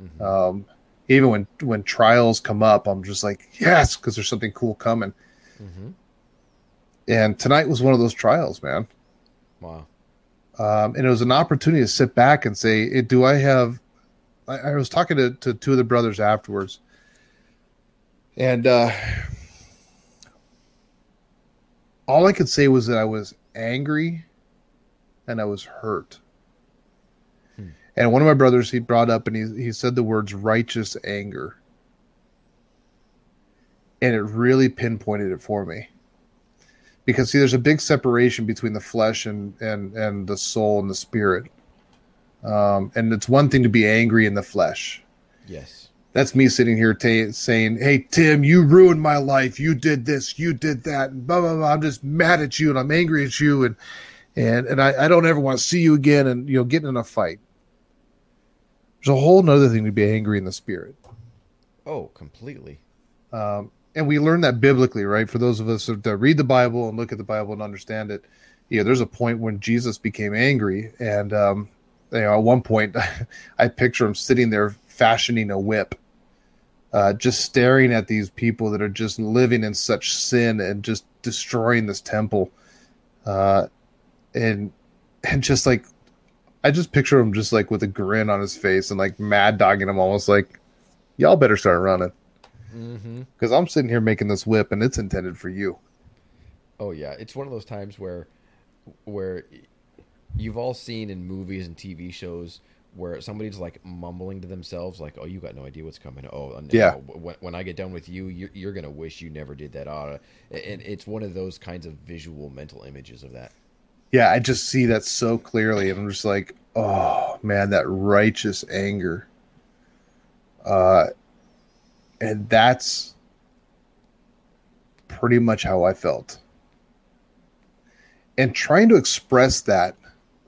Mm-hmm. Even when trials come up, I'm just like, yes, because there's something cool coming. Mm-hmm. And tonight was one of those trials, man. Wow. And it was an opportunity to sit back and say, I was talking to two of the brothers afterwards. And all I could say was that I was angry and I was hurt. And one of my brothers, he brought up and he said the words righteous anger. And it really pinpointed it for me. Because see, there's a big separation between the flesh and the soul and the spirit. And it's one thing to be angry in the flesh. Yes. That's me sitting here saying, hey, Tim, you ruined my life. You did this, you did that, and blah, blah, blah. I'm just mad at you and I'm angry at you. And I don't ever want to see you again. And, getting in a fight. There's a whole nother thing to be angry in the spirit. Oh, completely. And we learn that biblically, right? For those of us that read the Bible and look at the Bible and understand it, there's a point when Jesus became angry. And, at one point I picture him sitting there fashioning a whip, just staring at these people that are just living in such sin and just destroying this temple. And just like, I just picture him just like with a grin on his face and like mad dogging him, almost like, y'all better start running. Mm-hmm. Because I'm sitting here making this whip and it's intended for you. Oh yeah. It's one of those times where you've all seen in movies and TV shows where somebody's like mumbling to themselves, like, oh, you got no idea what's coming. Oh yeah. When I get done with you, you're going to wish you never did that. And it's one of those kinds of visual mental images of that. Yeah, I just see that so clearly, and I'm just like, oh, man, that righteous anger. And that's pretty much how I felt. And trying to express that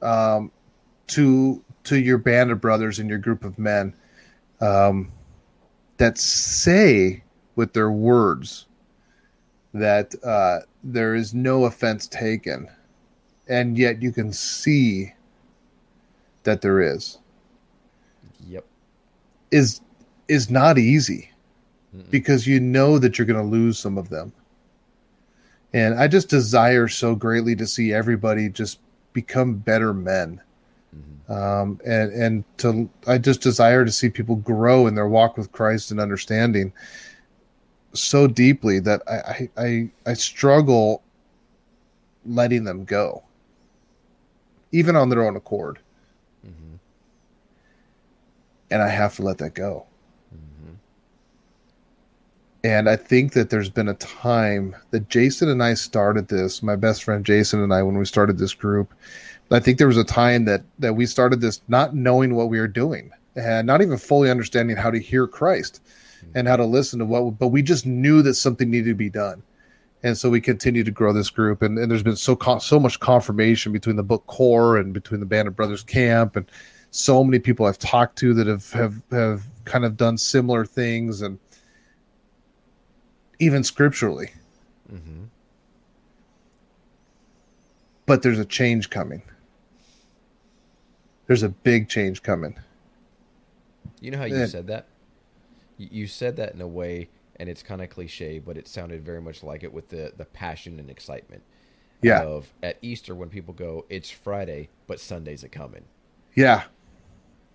to your band of brothers and your group of men that say with their words that there is no offense taken. And yet you can see that there is. Yep. Is not easy. Mm-mm. Because you know that you're going to lose some of them. And I just desire so greatly to see everybody just become better men. Mm-hmm. I just desire to see people grow in their walk with Christ and understanding so deeply that I struggle letting them go. Even on their own accord. Mm-hmm. And I have to let that go. Mm-hmm. And I think that there's been a time that Jason and I started this, my best friend Jason and I, when we started this group, I think there was a time that we started this not knowing what we were doing and not even fully understanding how to hear Christ. Mm-hmm. And how to listen to but we just knew that something needed to be done. And so we continue to grow this group, and there's been so much confirmation between the book core and between the Band of Brothers camp, and so many people I've talked to that have kind of done similar things, and even scripturally. Mm-hmm. But there's a change coming. There's a big change coming. You know how you said that? You said that in a way, and it's kind of cliche, but it sounded very much like it with the passion and excitement. Yeah. Of at Easter when people go, it's Friday, but Sunday's a coming. Yeah.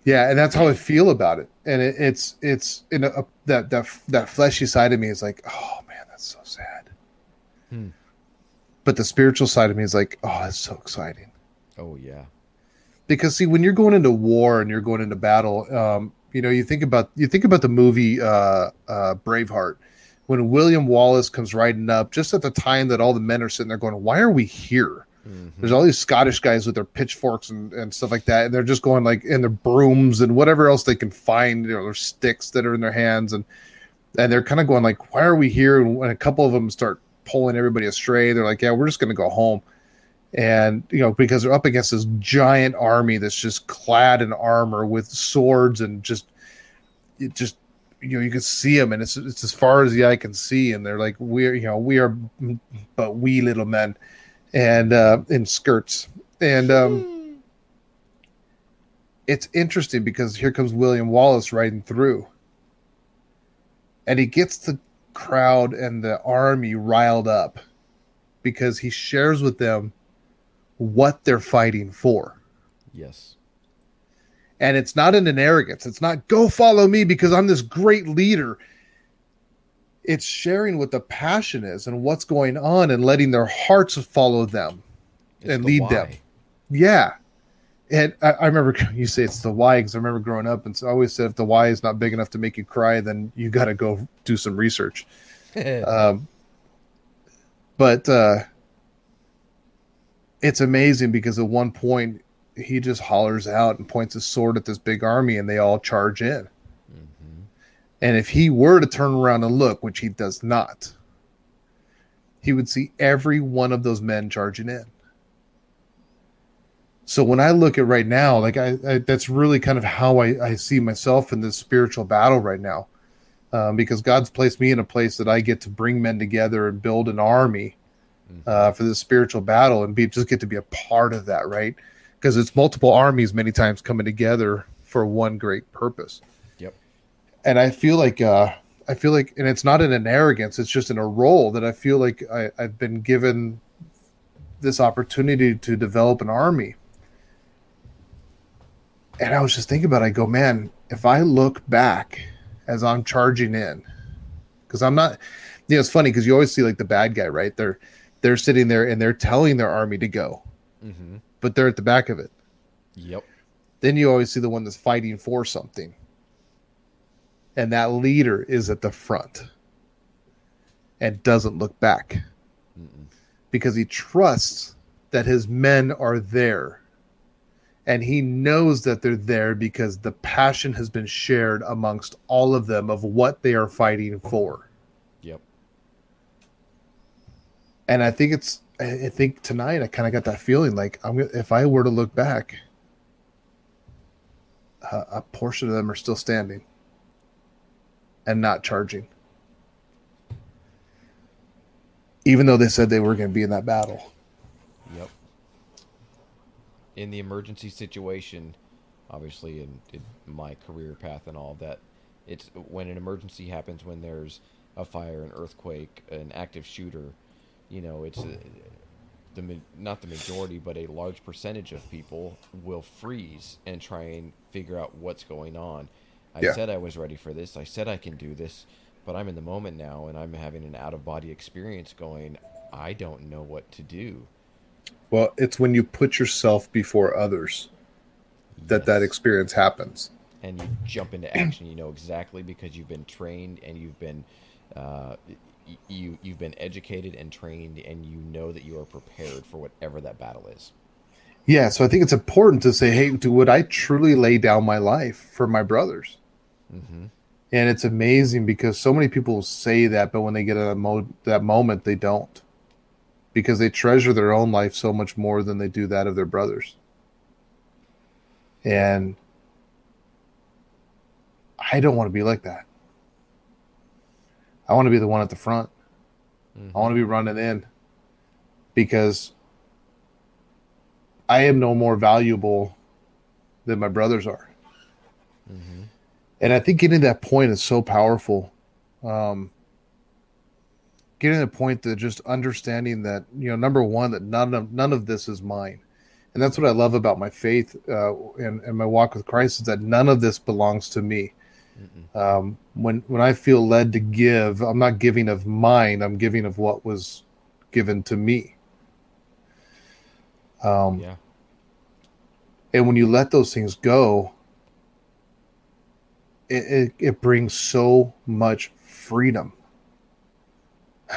Yeah, and that's how I feel about it. And it's in that fleshy side of me is like, oh man, that's so sad. Hmm. But the spiritual side of me is like, oh, that's so exciting. Oh yeah. Because see, when you're going into war and you're going into battle, you think about the movie Braveheart, when William Wallace comes riding up just at the time that all the men are sitting there going, why are we here? Mm-hmm. There's all these Scottish guys with their pitchforks and stuff like that, and they're just going like in their brooms and whatever else they can find, you know, their sticks that are in their hands, and they're kind of going like, why are we here? And when a couple of them start pulling everybody astray, they're like, yeah, we're just going to go home. And, you know, because they're up against this giant army that's just clad in armor with swords, and just, you know, you can see them, and it's as far as the eye can see. And they're like, we are but wee little men, and in skirts. And it's interesting because here comes William Wallace riding through, and he gets the crowd and the army riled up because he shares with them what they're fighting for. Yes. And it's not in an arrogance. It's not go follow me because I'm this great leader. It's sharing what the passion is and what's going on and letting their hearts follow them and lead them. Yeah. And I remember you say it's the why, because I remember growing up, and so I always said, if the why is not big enough to make you cry, then you got to go do some research. But it's amazing because at one point he just hollers out and points his sword at this big army, and they all charge in. Mm-hmm. And if he were to turn around and look, which he does not, he would see every one of those men charging in. So when I look at right now, like I that's really kind of how I see myself in this spiritual battle right now, because God's placed me in a place that I get to bring men together and build an army. For the spiritual battle, and just get to be a part of that, right? Because it's multiple armies many times coming together for one great purpose. Yep. And I feel like, and it's not in an arrogance, it's just in a role that I feel like I've been given this opportunity to develop an army. And I was just thinking about it, I go, man, if I look back as I'm charging in, because I'm not, you know, it's funny because you always see like the bad guy, right? They're sitting there and they're telling their army to go, mm-hmm. but they're at the back of it. Yep. Then you always see the one that's fighting for something, and that leader is at the front and doesn't look back. Mm-mm. Because he trusts that his men are there, and he knows that they're there because the passion has been shared amongst all of them of what they are fighting for. And I think tonight I kind of got that feeling like if I were to look back, a portion of them are still standing and not charging, even though they said they were going to be in that battle. Yep. In the emergency situation, obviously in my career path and all that, it's when an emergency happens, when there's a fire, an earthquake, an active shooter. You know, it's not the majority, but a large percentage of people will freeze and try and figure out what's going on. I said I was ready for this. I said I can do this, but I'm in the moment now, and I'm having an out-of-body experience going, I don't know what to do. Well, it's when you put yourself before others that experience happens. And you jump into action, you know, exactly, because you've been trained and you've been... You've been educated and trained, and you know that you are prepared for whatever that battle is. Yeah, so I think it's important to say, hey, would I truly lay down my life for my brothers? Mm-hmm. And it's amazing because so many people say that, but when they get to that moment, they don't, because they treasure their own life so much more than they do that of their brothers. And I don't want to be like that. I want to be the one at the front. Mm-hmm. I want to be running in, because I am no more valuable than my brothers are. Mm-hmm. And I think getting to that point is so powerful. Getting to the point that just understanding that, you know, number one, that none of this is mine. And that's what I love about my faith and my walk with Christ, is that none of this belongs to me. When I feel led to give, I'm not giving of mine. I'm giving of what was given to me. And when you let those things go, it brings so much freedom.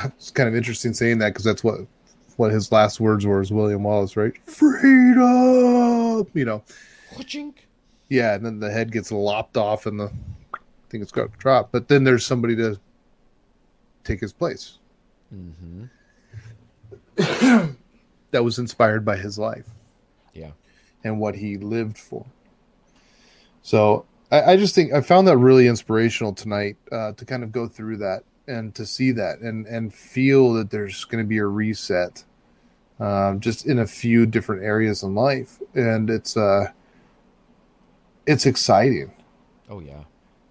It's kind of interesting saying that, because that's what his last words were, is William Wallace, right? Freedom, you know. Yeah, and then the head gets lopped off and the thing is got dropped. But then there's somebody to take his place. Mm-hmm. That was inspired by his life. Yeah. And what he lived for. So I just think I found that really inspirational tonight, to kind of go through that. And to see that and feel that there's going to be a reset, just in a few different areas in life. And it's exciting. Oh yeah.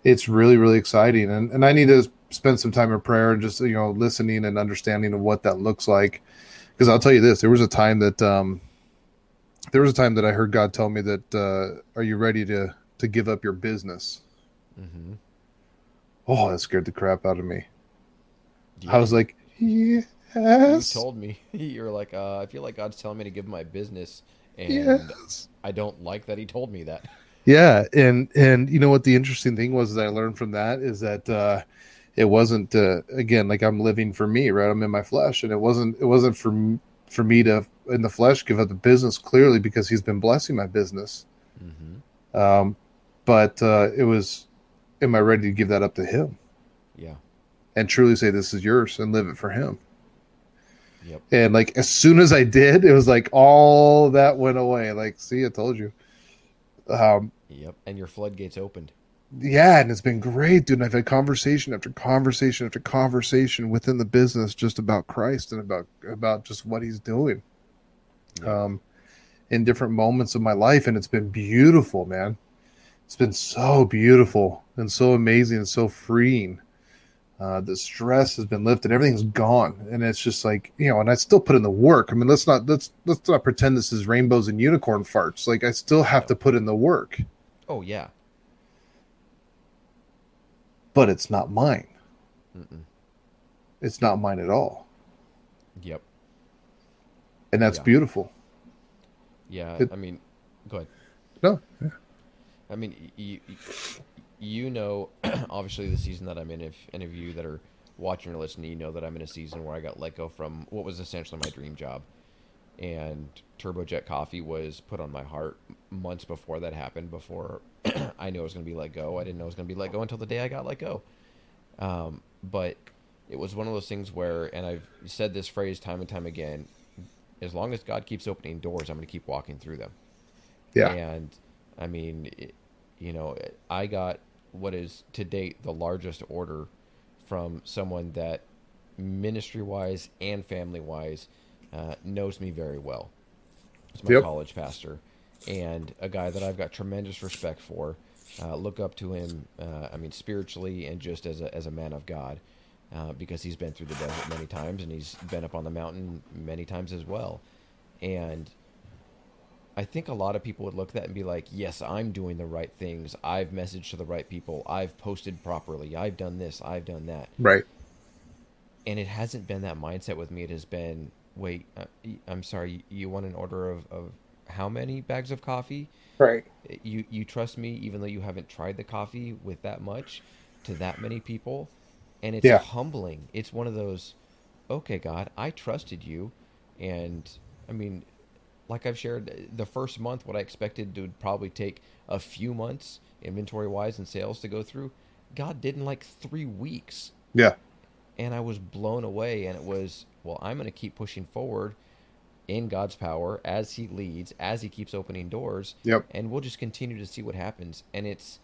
It's really, really exciting. And I need to spend some time in prayer and just, you know, listening and understanding of what that looks like. Cause I'll tell you this, there was a time that I heard God tell me that, are you ready to give up your business? Mm-hmm. Oh, that scared the crap out of me. Yeah. I was like, yes. You told me. You were like, I feel like God's telling me to give my business, and yes. I don't like that he told me that. Yeah, and you know what the interesting thing was that I learned from that is that it wasn't, again, like I'm living for me, right? I'm in my flesh, and it wasn't for me to, in the flesh, give up the business, clearly, because he's been blessing my business. Mm-hmm. But it was, am I ready to give that up to him? Yeah. And truly say, this is yours, and live it for him. Yep. And like, as soon as I did, it was like all that went away. Like, see, I told you. Yep. And your floodgates opened. Yeah. And it's been great, dude. And I've had conversation after conversation after conversation within the business, just about Christ and about just what he's doing, yep. In different moments of my life. And it's been beautiful, man. It's been so beautiful and so amazing and so freeing. The stress has been lifted. Everything's gone. And it's just like, you know, and I still put in the work. I mean, let's not pretend this is rainbows and unicorn farts. Like, I still have to put in the work. Oh yeah. But it's not mine. Mm-mm. It's not mine at all. Yep. And that's beautiful. Yeah. I mean, go ahead. No. Yeah. I mean, you know, obviously the season that I'm in, if any of you that are watching or listening, you know that I'm in a season where I got let go from what was essentially my dream job. And Turbojet Coffee was put on my heart months before that happened, before I knew I was going to be let go. I didn't know I was going to be let go until the day I got let go. But it was one of those things where, and I've said this phrase time and time again, as long as God keeps opening doors, I'm going to keep walking through them. Yeah. And I mean... You know, I got what is to date the largest order from someone that ministry-wise and family-wise knows me very well. It's my college pastor, and a guy that I've got tremendous respect for. Look up to him, I mean, spiritually and just as a man of God, because he's been through the desert many times, and he's been up on the mountain many times as well. And I think a lot of people would look at that and be like, yes, I'm doing the right things. I've messaged to the right people. I've posted properly. I've done this. I've done that. Right. And it hasn't been that mindset with me. It has been, wait, I'm sorry, you want an order of how many bags of coffee? Right. You trust me, even though you haven't tried the coffee with that much to that many people. And it's humbling. It's one of those, okay, God, I trusted you. And I mean... Like I've shared, the first month, what I expected would probably take a few months inventory-wise and sales to go through, God did in like 3 weeks. Yeah. And I was blown away, and it was, well, I'm going to keep pushing forward in God's power as he leads, as he keeps opening doors, and we'll just continue to see what happens. And it's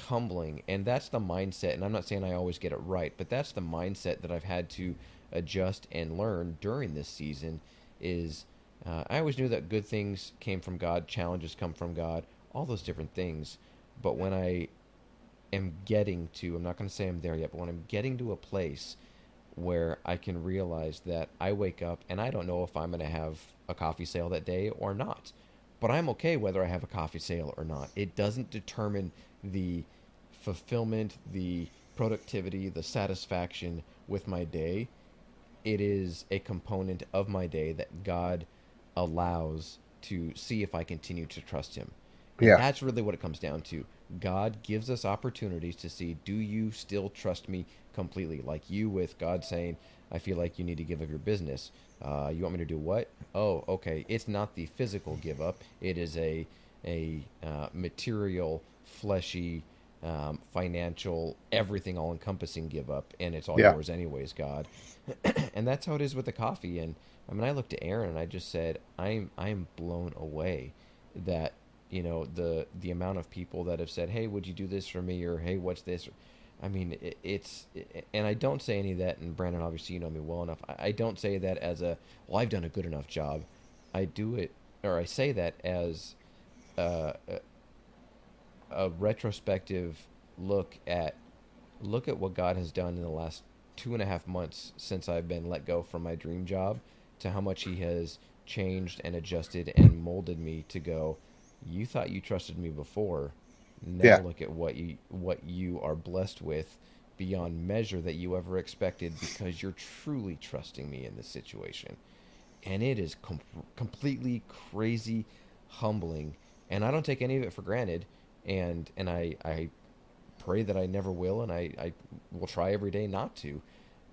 humbling, and that's the mindset, and I'm not saying I always get it right, but that's the mindset that I've had to adjust and learn during this season is – I always knew that good things came from God, challenges come from God, all those different things. But when I am getting to, I'm not going to say I'm there yet, but when I'm getting to a place where I can realize that I wake up and I don't know if I'm going to have a coffee sale that day or not, but I'm okay whether I have a coffee sale or not. It doesn't determine the fulfillment, the productivity, the satisfaction with my day. It is a component of my day that God allows to see if I continue to trust him. Yeah. That's really what it comes down to. God gives us opportunities to see, do you still trust me completely? Like you with God saying, I feel like you need to give up your business. You want me to do what? Oh, okay. It's not the physical give up. It is a material, fleshy, financial, everything all-encompassing give up, and it's all yours anyways, God. And that's how it is with the coffee. And I mean, I looked at Aaron and I just said, I'm blown away that, you know, the amount of people that have said, hey, would you do this for me? Or, hey, what's this? I mean, and I don't say any of that, and Brandon, obviously you know me well enough, I don't say that as I've done a good enough job. I do it, or I say that as a retrospective look at what God has done in the last 2.5 months since I've been let go from my dream job, to how much he has changed and adjusted and molded me to go, you thought you trusted me before. Now look at what you are blessed with beyond measure that you ever expected, because you're truly trusting me in this situation. And it is completely crazy humbling. And I don't take any of it for granted. And I pray that I never will, and I will try every day not to.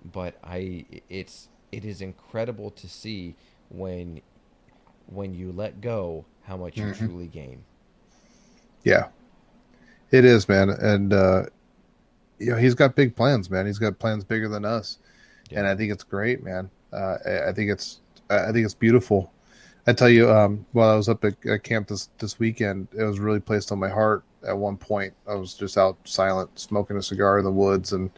But it is incredible to see when you let go how much you truly gain. Yeah, it is, man. And he's got big plans, man. He's got plans bigger than us, and I think it's great, man. I think it's beautiful. I tell you, while I was up at camp this weekend, it was really placed on my heart. At one point, I was just out silent, smoking a cigar in the woods, and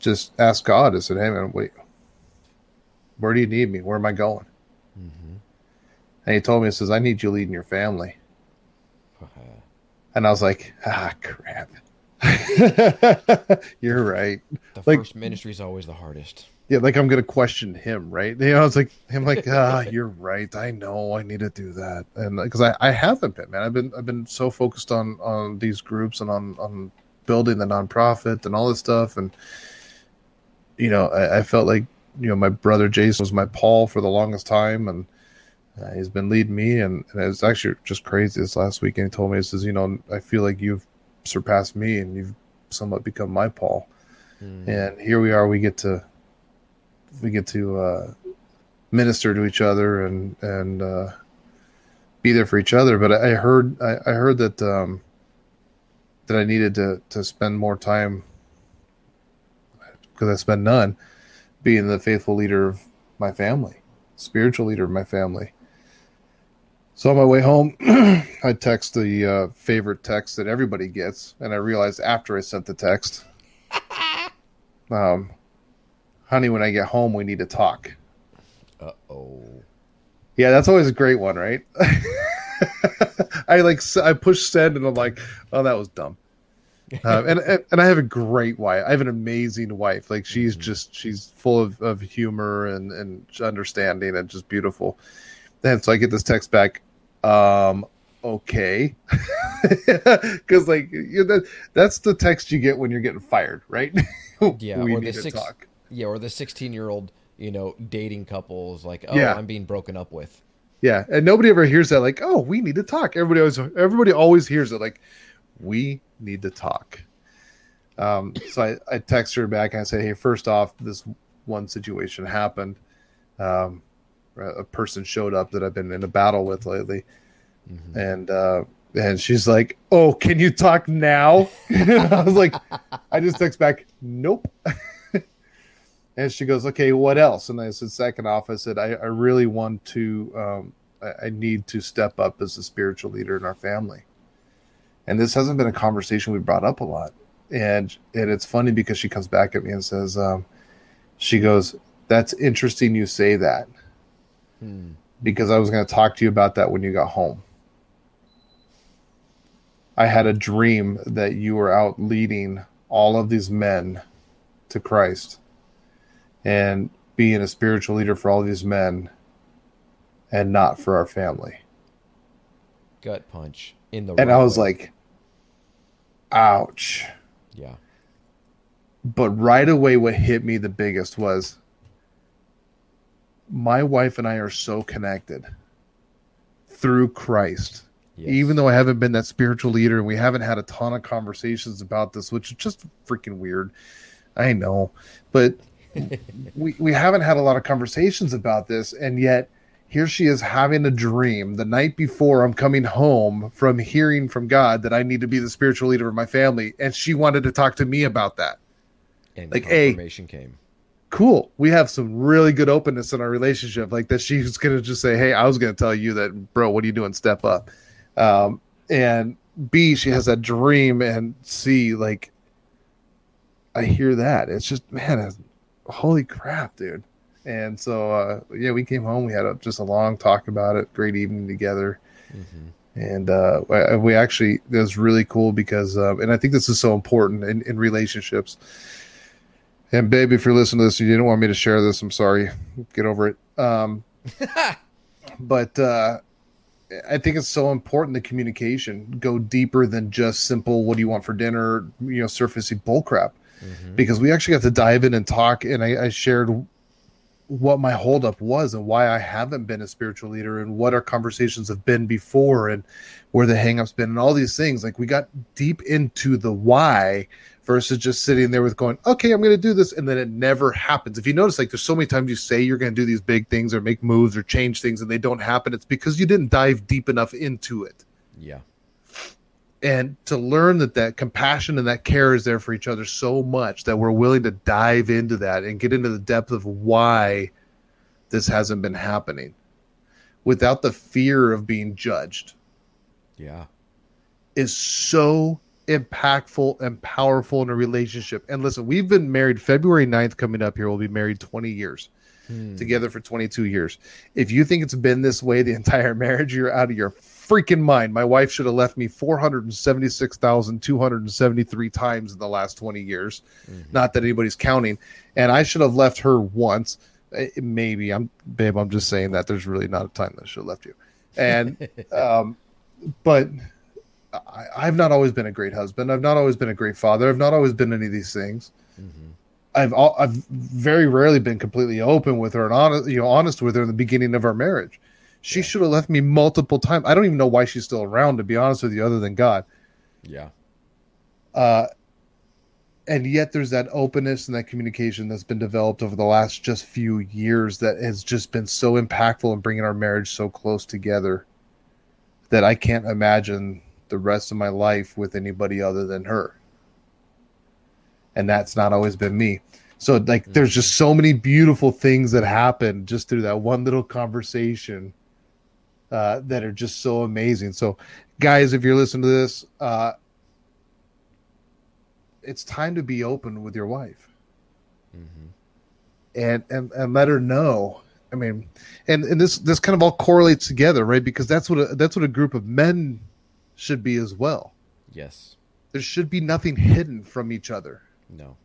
just asked God. I said, "Hey, man, wait, where do you need me? Where am I going?" Mm-hmm. And he told me, he says, "I need you leading your family." And I was like, "Ah, crap." You're right. The first ministry is always the hardest. Yeah, like I'm gonna question him, right? You know, I was like, you're right. I know I need to do that, and because I haven't been, man. I've been so focused on these groups and on building the nonprofit and all this stuff, and you know, I felt like, you know, my brother Jason was my Paul for the longest time, and he's been leading me, and it's actually just crazy. This last weekend, he told me, he says, you know, I feel like you've surpassed me, and you've somewhat become my Paul, and here we are, we get to minister to each other and be there for each other. But I heard that I needed to spend more time, because I spend none, being the faithful leader of my family, spiritual leader of my family. So on my way home, I text the favorite text that everybody gets. And I realized after I sent the text, honey, when I get home, we need to talk. Uh-oh. Yeah, that's always a great one, right? I push send and I'm like, oh, that was dumb. And I have a great wife. I have an amazing wife. Like, she's she's full of humor and understanding and just beautiful. And so I get this text back. Okay. Because like, you know, that's the text you get when you're getting fired, right? Yeah. We need to talk. Yeah, or the 16-year-old, you know, dating couples, like, oh, yeah, I'm being broken up with. Yeah, and nobody ever hears that, like, oh, we need to talk. Everybody always hears it, like, we need to talk. So I text her back, and I say, hey, first off, this one situation happened. A person showed up that I've been in a battle with lately, and she's like, oh, can you talk now? I was like, I just text back, nope. And she goes, okay, what else? And I said, second off, I said, I really want to, I need to step up as a spiritual leader in our family. And this hasn't been a conversation we brought up a lot. And it's funny because she comes back at me and says, she goes, That's interesting you say that. Hmm. Because I was going to talk to you about that when you got home. I had a dream that you were out leading all of these men to Christ and being a spiritual leader for all of these men and not for our family. Gut punch in the. And I was like, ouch. Yeah. But right away, what hit me the biggest was my wife and I are so connected through Christ. Yes. Even though I haven't been that spiritual leader and we haven't had a ton of conversations about this, which is just freaking weird. I know, but we haven't had a lot of conversations about this. And yet here she is having a dream the night before I'm coming home from hearing from God that I need to be the spiritual leader of my family. And she wanted to talk to me about that. And like, confirmation came. Cool. We have some really good openness in our relationship like that. She's going to just say, hey, I was going to tell you that, bro, what are you doing? Step up. And B, she has a dream, and C, like, I hear that. It's just, man, it's, holy crap, dude. And so, yeah, we came home. We had just a long talk about it. Great evening together. Mm-hmm. And we actually, it was really cool because, and I think this is so important in relationships. And babe, if you're listening to this, you didn't want me to share this. I'm sorry. Get over it. But, I think it's so important, the communication go deeper than just simple, what do you want for dinner? You know, surfacey bull crap, mm-hmm. because we actually got to dive in and talk. And I shared what my holdup was and why I haven't been a spiritual leader and what our conversations have been before and where the hang-up's been and all these things. Like, we got deep into the why versus just sitting there with going, okay, I'm going to do this. And then it never happens. If you notice, like, there's so many times you say you're going to do these big things or make moves or change things and they don't happen. It's because you didn't dive deep enough into it. Yeah. And to learn that compassion and that care is there for each other so much that we're willing to dive into that and get into the depth of why this hasn't been happening without the fear of being judged. Yeah. Is so impactful and powerful in a relationship. And listen, we've been married February 9th coming up here. We'll be married 20 years. Together for 22 years. If you think it's been this way the entire marriage, you're out of your freaking mind. My wife should have left me 476,273 times in the last 20 years. Mm-hmm. Not that anybody's counting. And I should have left her once. Maybe. I'm just saying that there's really not a time that I should have left you. And, but I've not always been a great husband. I've not always been a great father. I've not always been any of these things. Mm-hmm. I've very rarely been completely open with her and honest with her in the beginning of our marriage. She should have left me multiple times. I don't even know why she's still around, to be honest with you, other than God. Yeah. And yet there's that openness and that communication that's been developed over the last just few years that has just been so impactful in bringing our marriage so close together that I can't imagine the rest of my life with anybody other than her. And that's not always been me. So, like, there's just so many beautiful things that happen just through that one little conversation that are just so amazing. So, guys, if you're listening to this, it's time to be open with your wife. Mm-hmm. And let her know. I mean, and this kind of all correlates together, right? Because that's what a group of men should be as well. Yes. There should be nothing hidden from each other. No.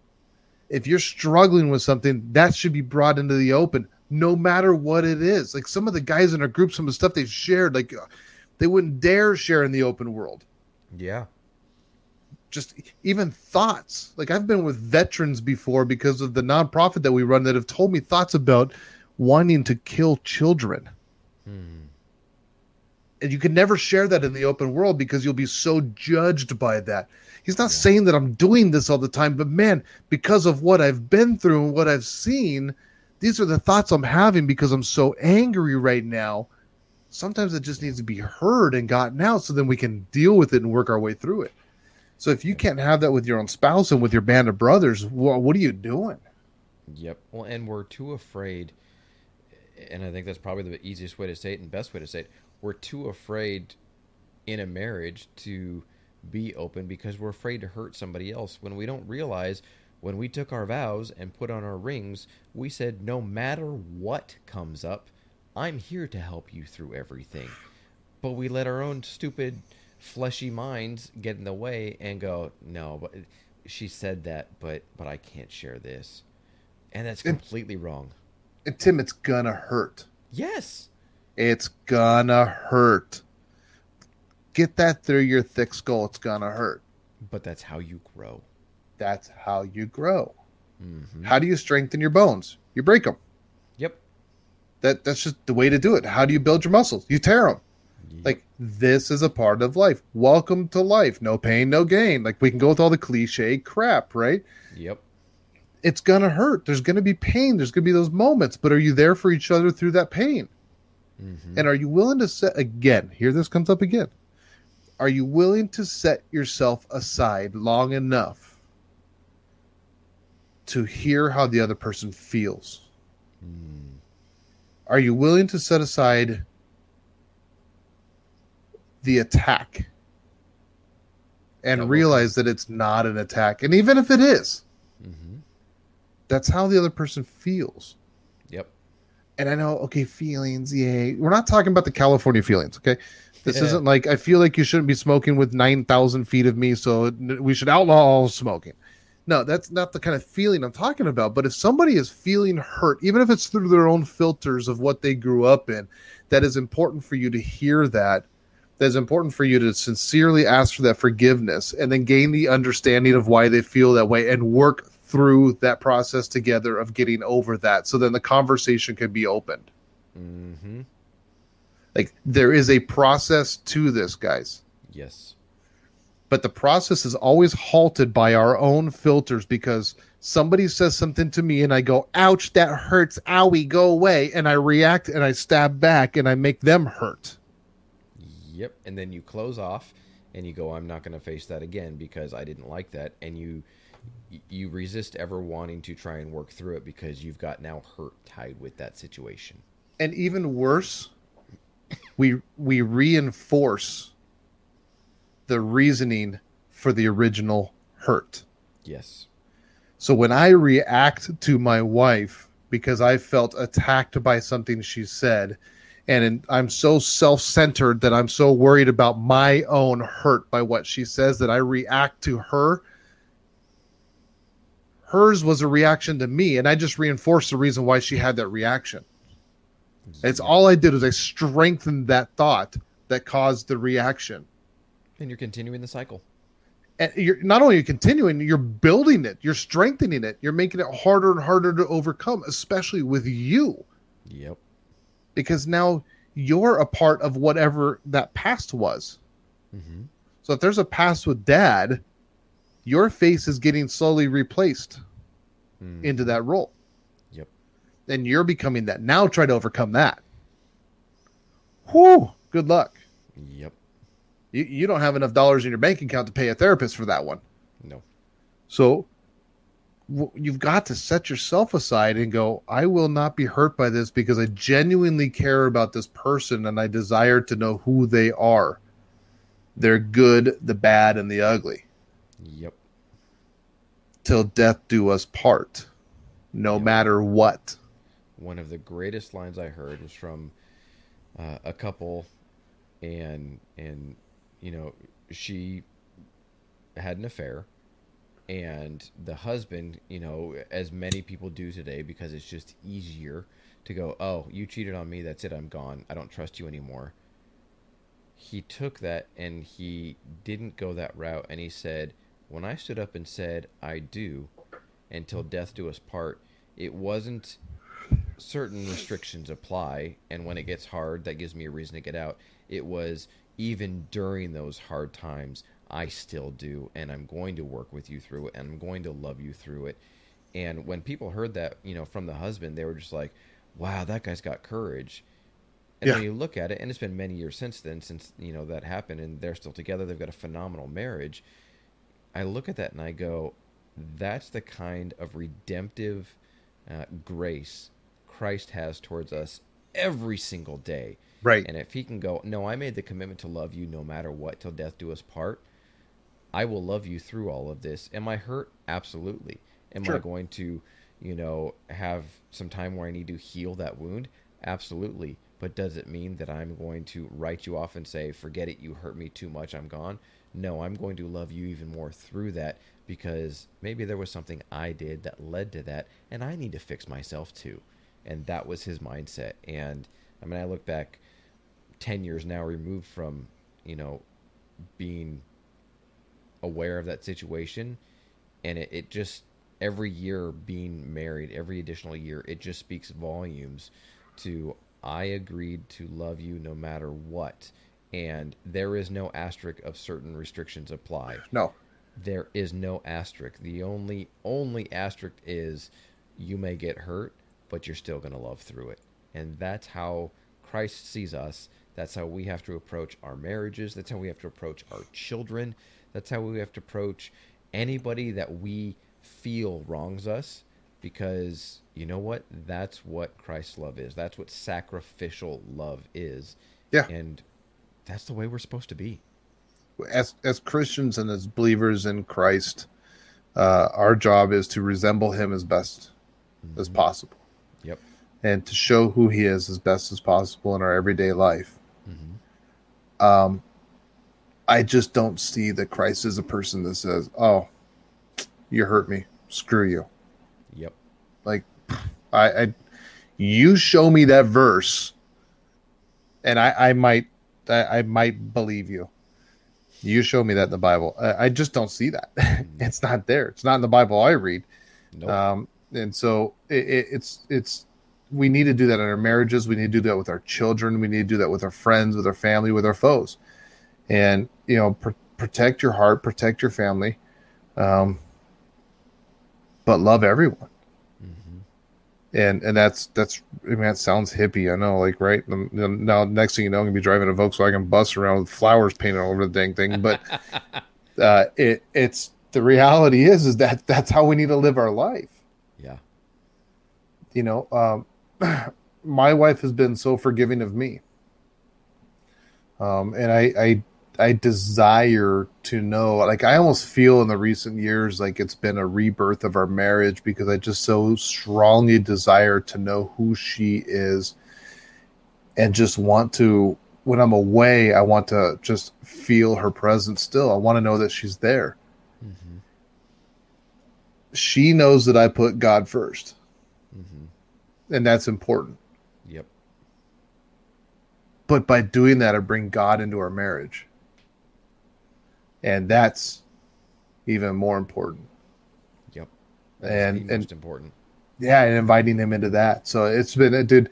If you're struggling with something, that should be brought into the open, no matter what it is. Like, some of the guys in our group, some of the stuff they've shared, like, they wouldn't dare share in the open world. Yeah. Just even thoughts. Like, I've been with veterans before because of the nonprofit that we run that have told me thoughts about wanting to kill children. Hmm. And you can never share that in the open world because you'll be so judged by that. He's not saying that I'm doing this all the time, but man, because of what I've been through and what I've seen, these are the thoughts I'm having because I'm so angry right now. Sometimes it just needs to be heard and gotten out so then we can deal with it and work our way through it. So if you can't have that with your own spouse and with your band of brothers, what are you doing? Yep. Well, and we're too afraid, and I think that's probably the easiest way to say it and best way to say it. We're too afraid in a marriage to be open because we're afraid to hurt somebody else when we don't realize When we took our vows and put on our rings, we said, no matter what comes up, I'm here to help you through everything. But we let our own stupid, fleshy minds get in the way and go, no, but she said that, but I can't share this. And that's completely wrong. And Tim, it's gonna hurt. Yes. It's gonna hurt. Get that through your thick skull. It's gonna hurt. But that's how you grow. That's how you grow. Mm-hmm. How do you strengthen your bones? You break them. Yep. That's just the way to do it. How do you build your muscles? You tear them. Yep. Like, this is a part of life. Welcome to life. No pain, no gain. Like, we can go with all the cliche crap, right? Yep. It's going to hurt. There's going to be pain. There's going to be those moments. But are you there for each other through that pain? Mm-hmm. And are you willing to set, again, here this comes up again. Are you willing to set yourself aside long enough to hear how the other person feels? Mm. Are you willing to set aside the attack and realize that it's not an attack? And even if it is, mm-hmm. that's how the other person feels. Yep. And I know, okay, feelings, yay. We're not talking about the California feelings, okay? This isn't like, I feel like you shouldn't be smoking with 9,000 feet of me, so we should outlaw all smoking. No, that's not the kind of feeling I'm talking about. But if somebody is feeling hurt, even if it's through their own filters of what they grew up in, that is important for you to hear that. That is important for you to sincerely ask for that forgiveness and then gain the understanding of why they feel that way and work through that process together of getting over that. So then the conversation can be opened. Mm-hmm. Like, there is a process to this, guys. Yes. But the process is always halted by our own filters, because somebody says something to me and I go, ouch, that hurts, owie, go away. And I react and I stab back and I make them hurt. Yep. And then you close off and you go, I'm not going to face that again because I didn't like that. And you resist ever wanting to try and work through it because you've got now hurt tied with that situation. And even worse, we reinforce the reasoning for the original hurt. Yes. So when I react to my wife because I felt attacked by something she said, and I'm so self-centered that I'm so worried about my own hurt by what she says that I react to her, hers was a reaction to me, and I just reinforced the reason why she had that reaction. Exactly. It's all I did is I strengthened that thought that caused the reaction. And you're continuing the cycle. And you're not only continuing, you're building it. You're strengthening it. You're making it harder and harder to overcome, especially with you. Yep. Because now you're a part of whatever that past was. Mm-hmm. So if there's a past with dad, your face is getting slowly replaced into that role. Yep. And you're becoming that. Now try to overcome that. Whew. Good luck. Yep. You don't have enough dollars in your bank account to pay a therapist for that one. No. So you've got to set yourself aside and go, I will not be hurt by this because I genuinely care about this person and I desire to know who they are. They're good, the bad, and the ugly. Yep. Till death do us part, no matter what. One of the greatest lines I heard was from a couple, and you know, she had an affair, and the husband, you know, as many people do today, because it's just easier to go, oh, you cheated on me. That's it. I'm gone. I don't trust you anymore. He took that and he didn't go that route. And he said, when I stood up and said, I do, until death do us part, it wasn't certain restrictions apply. And when it gets hard, that gives me a reason to get out. It was, even during those hard times, I still do, and I'm going to work with you through it, and I'm going to love you through it. And when people heard that, you know, from the husband, they were just like, wow, that guy's got courage. And when you look at it, and it's been many years since then, since, you know, that happened, and they're still together, they've got a phenomenal marriage. I look at that and I go, that's the kind of redemptive grace Christ has towards us every single day. Right. And if he can go, no, I made the commitment to love you no matter what, till death do us part, I will love you through all of this. Am I hurt? Absolutely. Am sure. I going to, you know, have some time where I need to heal that wound? Absolutely. But does it mean that I'm going to write you off and say, forget it, you hurt me too much, I'm gone? No, I'm going to love you even more through that, because maybe there was something I did that led to that, and I need to fix myself too. And that was his mindset. And I mean, I look back 10 years now removed from, you know, being aware of that situation, and it just, every year being married, every additional year, it just speaks volumes to, I agreed to love you no matter what. And there is no asterisk of certain restrictions apply. No. There is no asterisk. The only asterisk is you may get hurt, but you're still going to love through it. And that's how Christ sees us. That's how we have to approach our marriages. That's how we have to approach our children. That's how we have to approach anybody that we feel wrongs us, because you know what? That's what Christ's love is. That's what sacrificial love is. Yeah. And that's the way we're supposed to be. As Christians and as believers in Christ, our job is to resemble him as best mm-hmm. as possible. Yep. And to show who he is as best as possible in our everyday life. Mm-hmm. I just don't see that Christ is a person that says, oh, you hurt me, screw you. Yep. Like, I you show me that verse, and I might believe you. You show me that in the Bible. I just don't see that. It's not there. It's not in the Bible I read. Nope. And so it's we need to do that in our marriages. We need to do that with our children. We need to do that with our friends, with our family, with our foes. And, you know, protect your heart, protect your family. But love everyone. Mm-hmm. And that's, I mean, that sounds hippie. I know, like, right now, next thing you know, I'm gonna be driving a Volkswagen bus around with flowers painted all over the dang thing. But it's the reality is that that's how we need to live our life. Yeah. You know, my wife has been so forgiving of me. And I desire to know, like, I almost feel in the recent years like it's been a rebirth of our marriage, because I just so strongly desire to know who she is, and just want to, when I'm away, I want to just feel her presence still. I want to know that she's there. Mm-hmm. She knows that I put God first, mm-hmm. and that's important. Yep. But by doing that, I bring God into our marriage. And that's even more important. Yep. And most important. Yeah, and inviting him into that. So it's been, dude,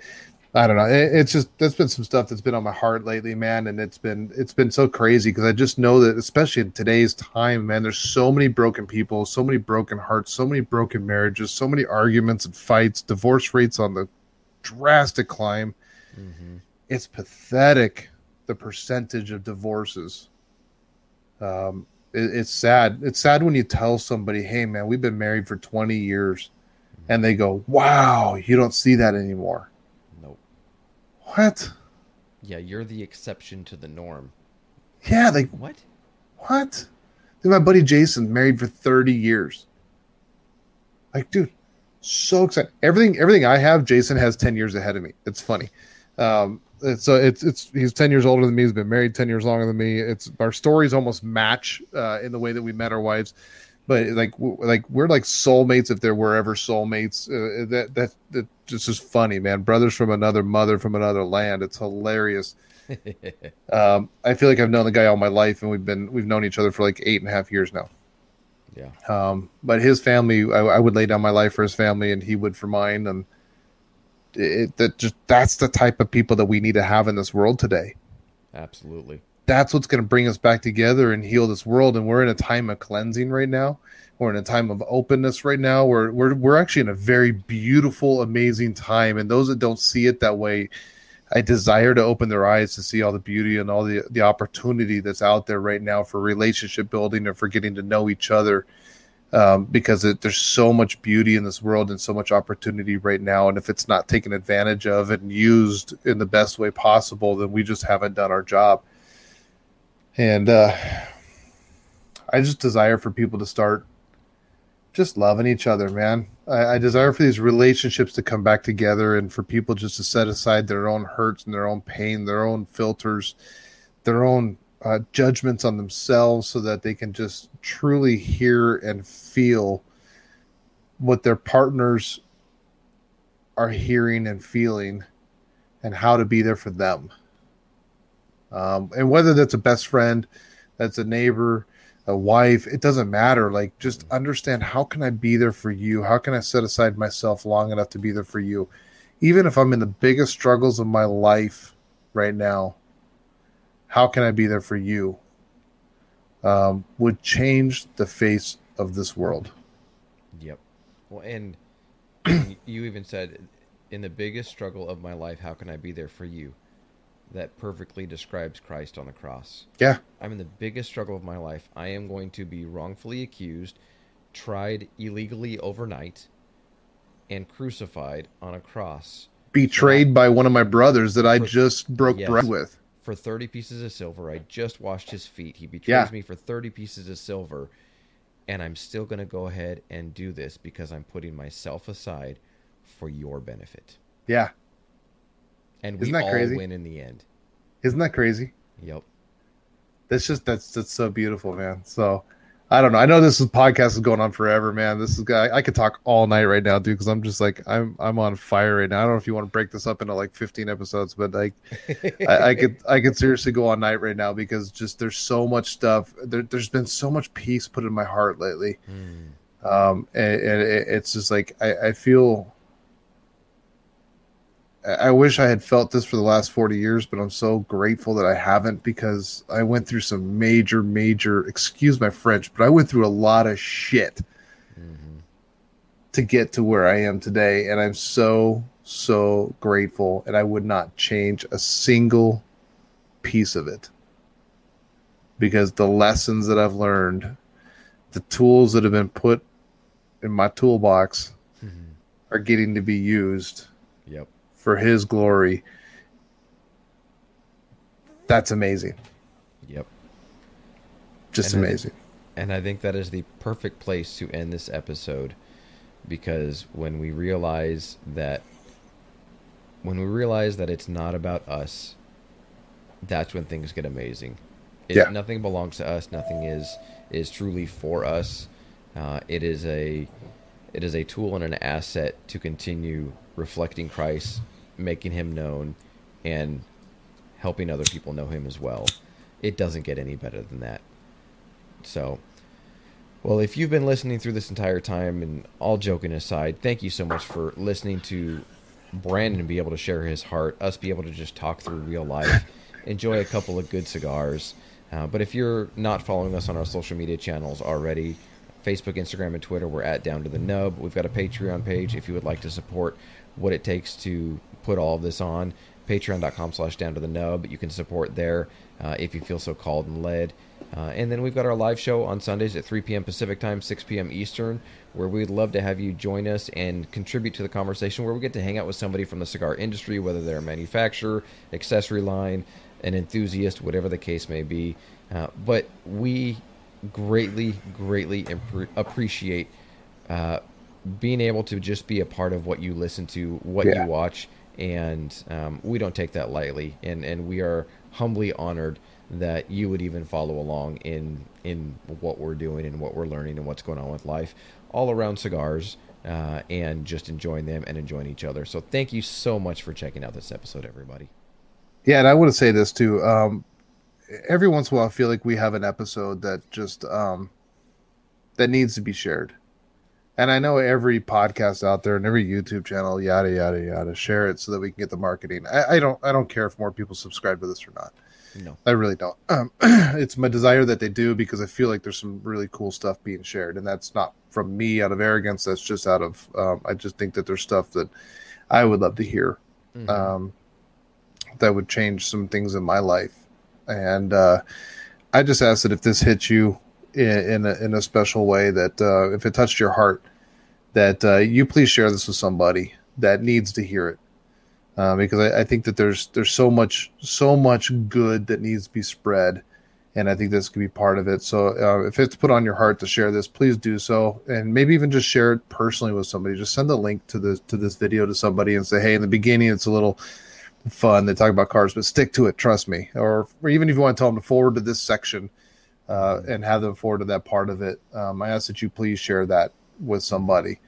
I don't know. It's just, that's been some stuff that's been on my heart lately, man. And it's been so crazy, because I just know that, especially in today's time, man, there's so many broken people, so many broken hearts, so many broken marriages, so many arguments and fights, divorce rates on the drastic climb. Mm-hmm. It's pathetic, the percentage of divorces. It's sad. It's sad when you tell somebody, hey, man, we've been married for 20 years. Mm-hmm. And they go, wow, you don't see that anymore. Nope. What? Yeah, you're the exception to the norm. Yeah, like, What? Dude, my buddy Jason, married for 30 years. Like, dude, so excited. Everything I have, Jason has 10 years ahead of me. It's funny. So it's he's 10 years older than me. He's been married 10 years longer than me. It's, our stories almost match in the way that we met our wives, but like we're like soulmates, if there were ever soulmates. That just is funny, man. Brothers from another mother, from another land. It's hilarious. I feel like I've known the guy all my life, and we've known each other for like 8.5 years now. Yeah. But his family, I would lay down my life for his family, and he would for mine, and. That's the type of people that we need to have in this world today. Absolutely. That's what's going to bring us back together and heal this world. And we're in a time of cleansing right now. We're in a time of openness right now. We're actually in a very beautiful, amazing time. And those that don't see it that way, I desire to open their eyes to see all the beauty and all the opportunity that's out there right now for relationship building and for getting to know each other. Because there's so much beauty in this world and so much opportunity right now. And if it's not taken advantage of and used in the best way possible, then we just haven't done our job. And I just desire for people to start just loving each other, man. I desire for these relationships to come back together and for people just to set aside their own hurts and their own pain, their own filters, their own judgments on themselves, so that they can just truly hear and feel what their partners are hearing and feeling and how to be there for them. And whether that's a best friend, that's a neighbor, a wife, it doesn't matter. Like, just understand, how can I be there for you? How can I set aside myself long enough to be there for you? Even if I'm in the biggest struggles of my life right now, how can I be there for you? Would change the face of this world. Yep. Well, and you even said, in the biggest struggle of my life, how can I be there for you? That perfectly describes Christ on the cross. Yeah. I'm in the biggest struggle of my life. I am going to be wrongfully accused, tried illegally overnight, and crucified on a cross. Betrayed by one of my brothers that I just broke bread with. For 30 pieces of silver. I just washed his feet. He betrays me for 30 pieces of silver. And I'm still going to go ahead and do this because I'm putting myself aside for your benefit. Yeah. And we all win in the end. Isn't that crazy? Yep. That's so beautiful, man. So I don't know. I know this podcast is going on forever, man. This is guy. I could talk all night right now, dude, because I'm just like I'm on fire right now. I don't know if you want to break this up into like 15 episodes, but like I could seriously go all night right now, because just there's so much stuff. There's been so much peace put in my heart lately, and it's just like I feel. I wish I had felt this for the last 40 years, but I'm so grateful that I haven't, because I went through some major, excuse my French, but I went through a lot of shit to get to where I am today. And I'm so grateful. And I would not change a single piece of it, because the lessons that I've learned, the tools that have been put in my toolbox are getting to be used. Yep. For his glory. That's amazing. Yep. Just amazing. And I think that is the perfect place to end this episode, because when we realize that it's not about us, that's when things get amazing. Nothing belongs to us, nothing is truly for us. It is a tool and an asset to continue reflecting Christ, making him known, and helping other people know him as well. It doesn't get any better than that. So, well, if you've been listening through this entire time, and all joking aside, thank you so much for listening to Brandon be able to share his heart, us be able to just talk through real life, enjoy a couple of good cigars. But if you're not following us on our social media channels already, Facebook, Instagram, and Twitter, we're at Down to the Nub. We've got a Patreon page if you would like to support what it takes to put all of this on. Patreon.com/Down to the Nub. You can support there if you feel so called and led. And then we've got our live show on Sundays at 3 p.m. Pacific time, 6 p.m. Eastern, where we'd love to have you join us and contribute to the conversation, where we get to hang out with somebody from the cigar industry, whether they're a manufacturer, accessory line, an enthusiast, whatever the case may be. But we greatly appreciate being able to just be a part of what you listen to, what you watch, and we don't take that lightly, and we are humbly honored that you would even follow along in what we're doing and what we're learning and what's going on with life all around cigars, and just enjoying them and enjoying each other. So thank you so much for checking out this episode, everybody. Yeah, and I want to say this too, every once in a while I feel like we have an episode that just that needs to be shared. And I know every podcast out there and every YouTube channel, yada yada yada, share it so that we can get the marketing. I don't care if more people subscribe to this or not. No, I really don't. It's my desire that they do, because I feel like there's some really cool stuff being shared, and that's not from me out of arrogance. That's just out of I just think that there's stuff that I would love to hear, that would change some things in my life. And I just ask that if this hits you in a special way, that if it touched your heart, that you please share this with somebody that needs to hear it, because I think that there's so much good that needs to be spread, And I think this could be part of it. So if it's put on your heart to share this, please do so. And maybe even just share it personally with somebody. Just send the link to this video to somebody and say, hey, in the beginning, it's a little fun. They talk about cars, but stick to it. Trust me. Or even if you want to tell them to forward to this section and have them forward to that part of it. I ask that you please share that with somebody,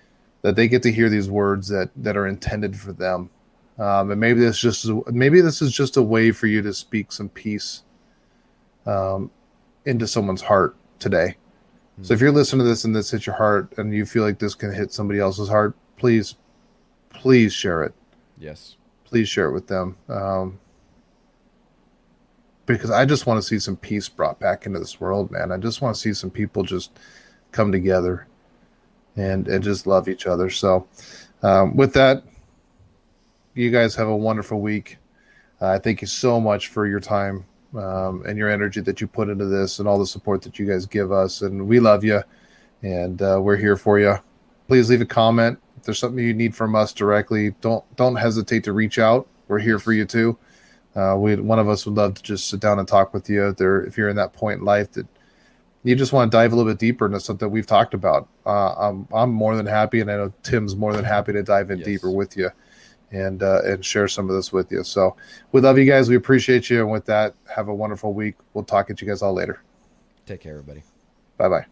that they get to hear these words that are intended for them. And maybe this is just a way for you to speak some peace into someone's heart today. Mm-hmm. So if you're listening to this and this hits your heart and you feel like this can hit somebody else's heart, please share it. Yes. Please share it with them. Because I just want to see some peace brought back into this world, man. I just want to see some people just come together and just love each other. So with that, you guys have a wonderful week. Thank you so much for your time and your energy that you put into this and all the support that you guys give us. And we love you, and we're here for you. Please leave a comment. If there's something you need from us directly, don't hesitate to reach out. We're here for you too. One of us would love to just sit down and talk with you if you're in that point in life that you just want to dive a little bit deeper into something we've talked about. I'm more than happy, and I know Tim's more than happy to dive in deeper with you and share some of this with you. So we love you guys. We appreciate you. And with that, have a wonderful week. We'll talk at you guys all later. Take care, everybody. Bye-bye.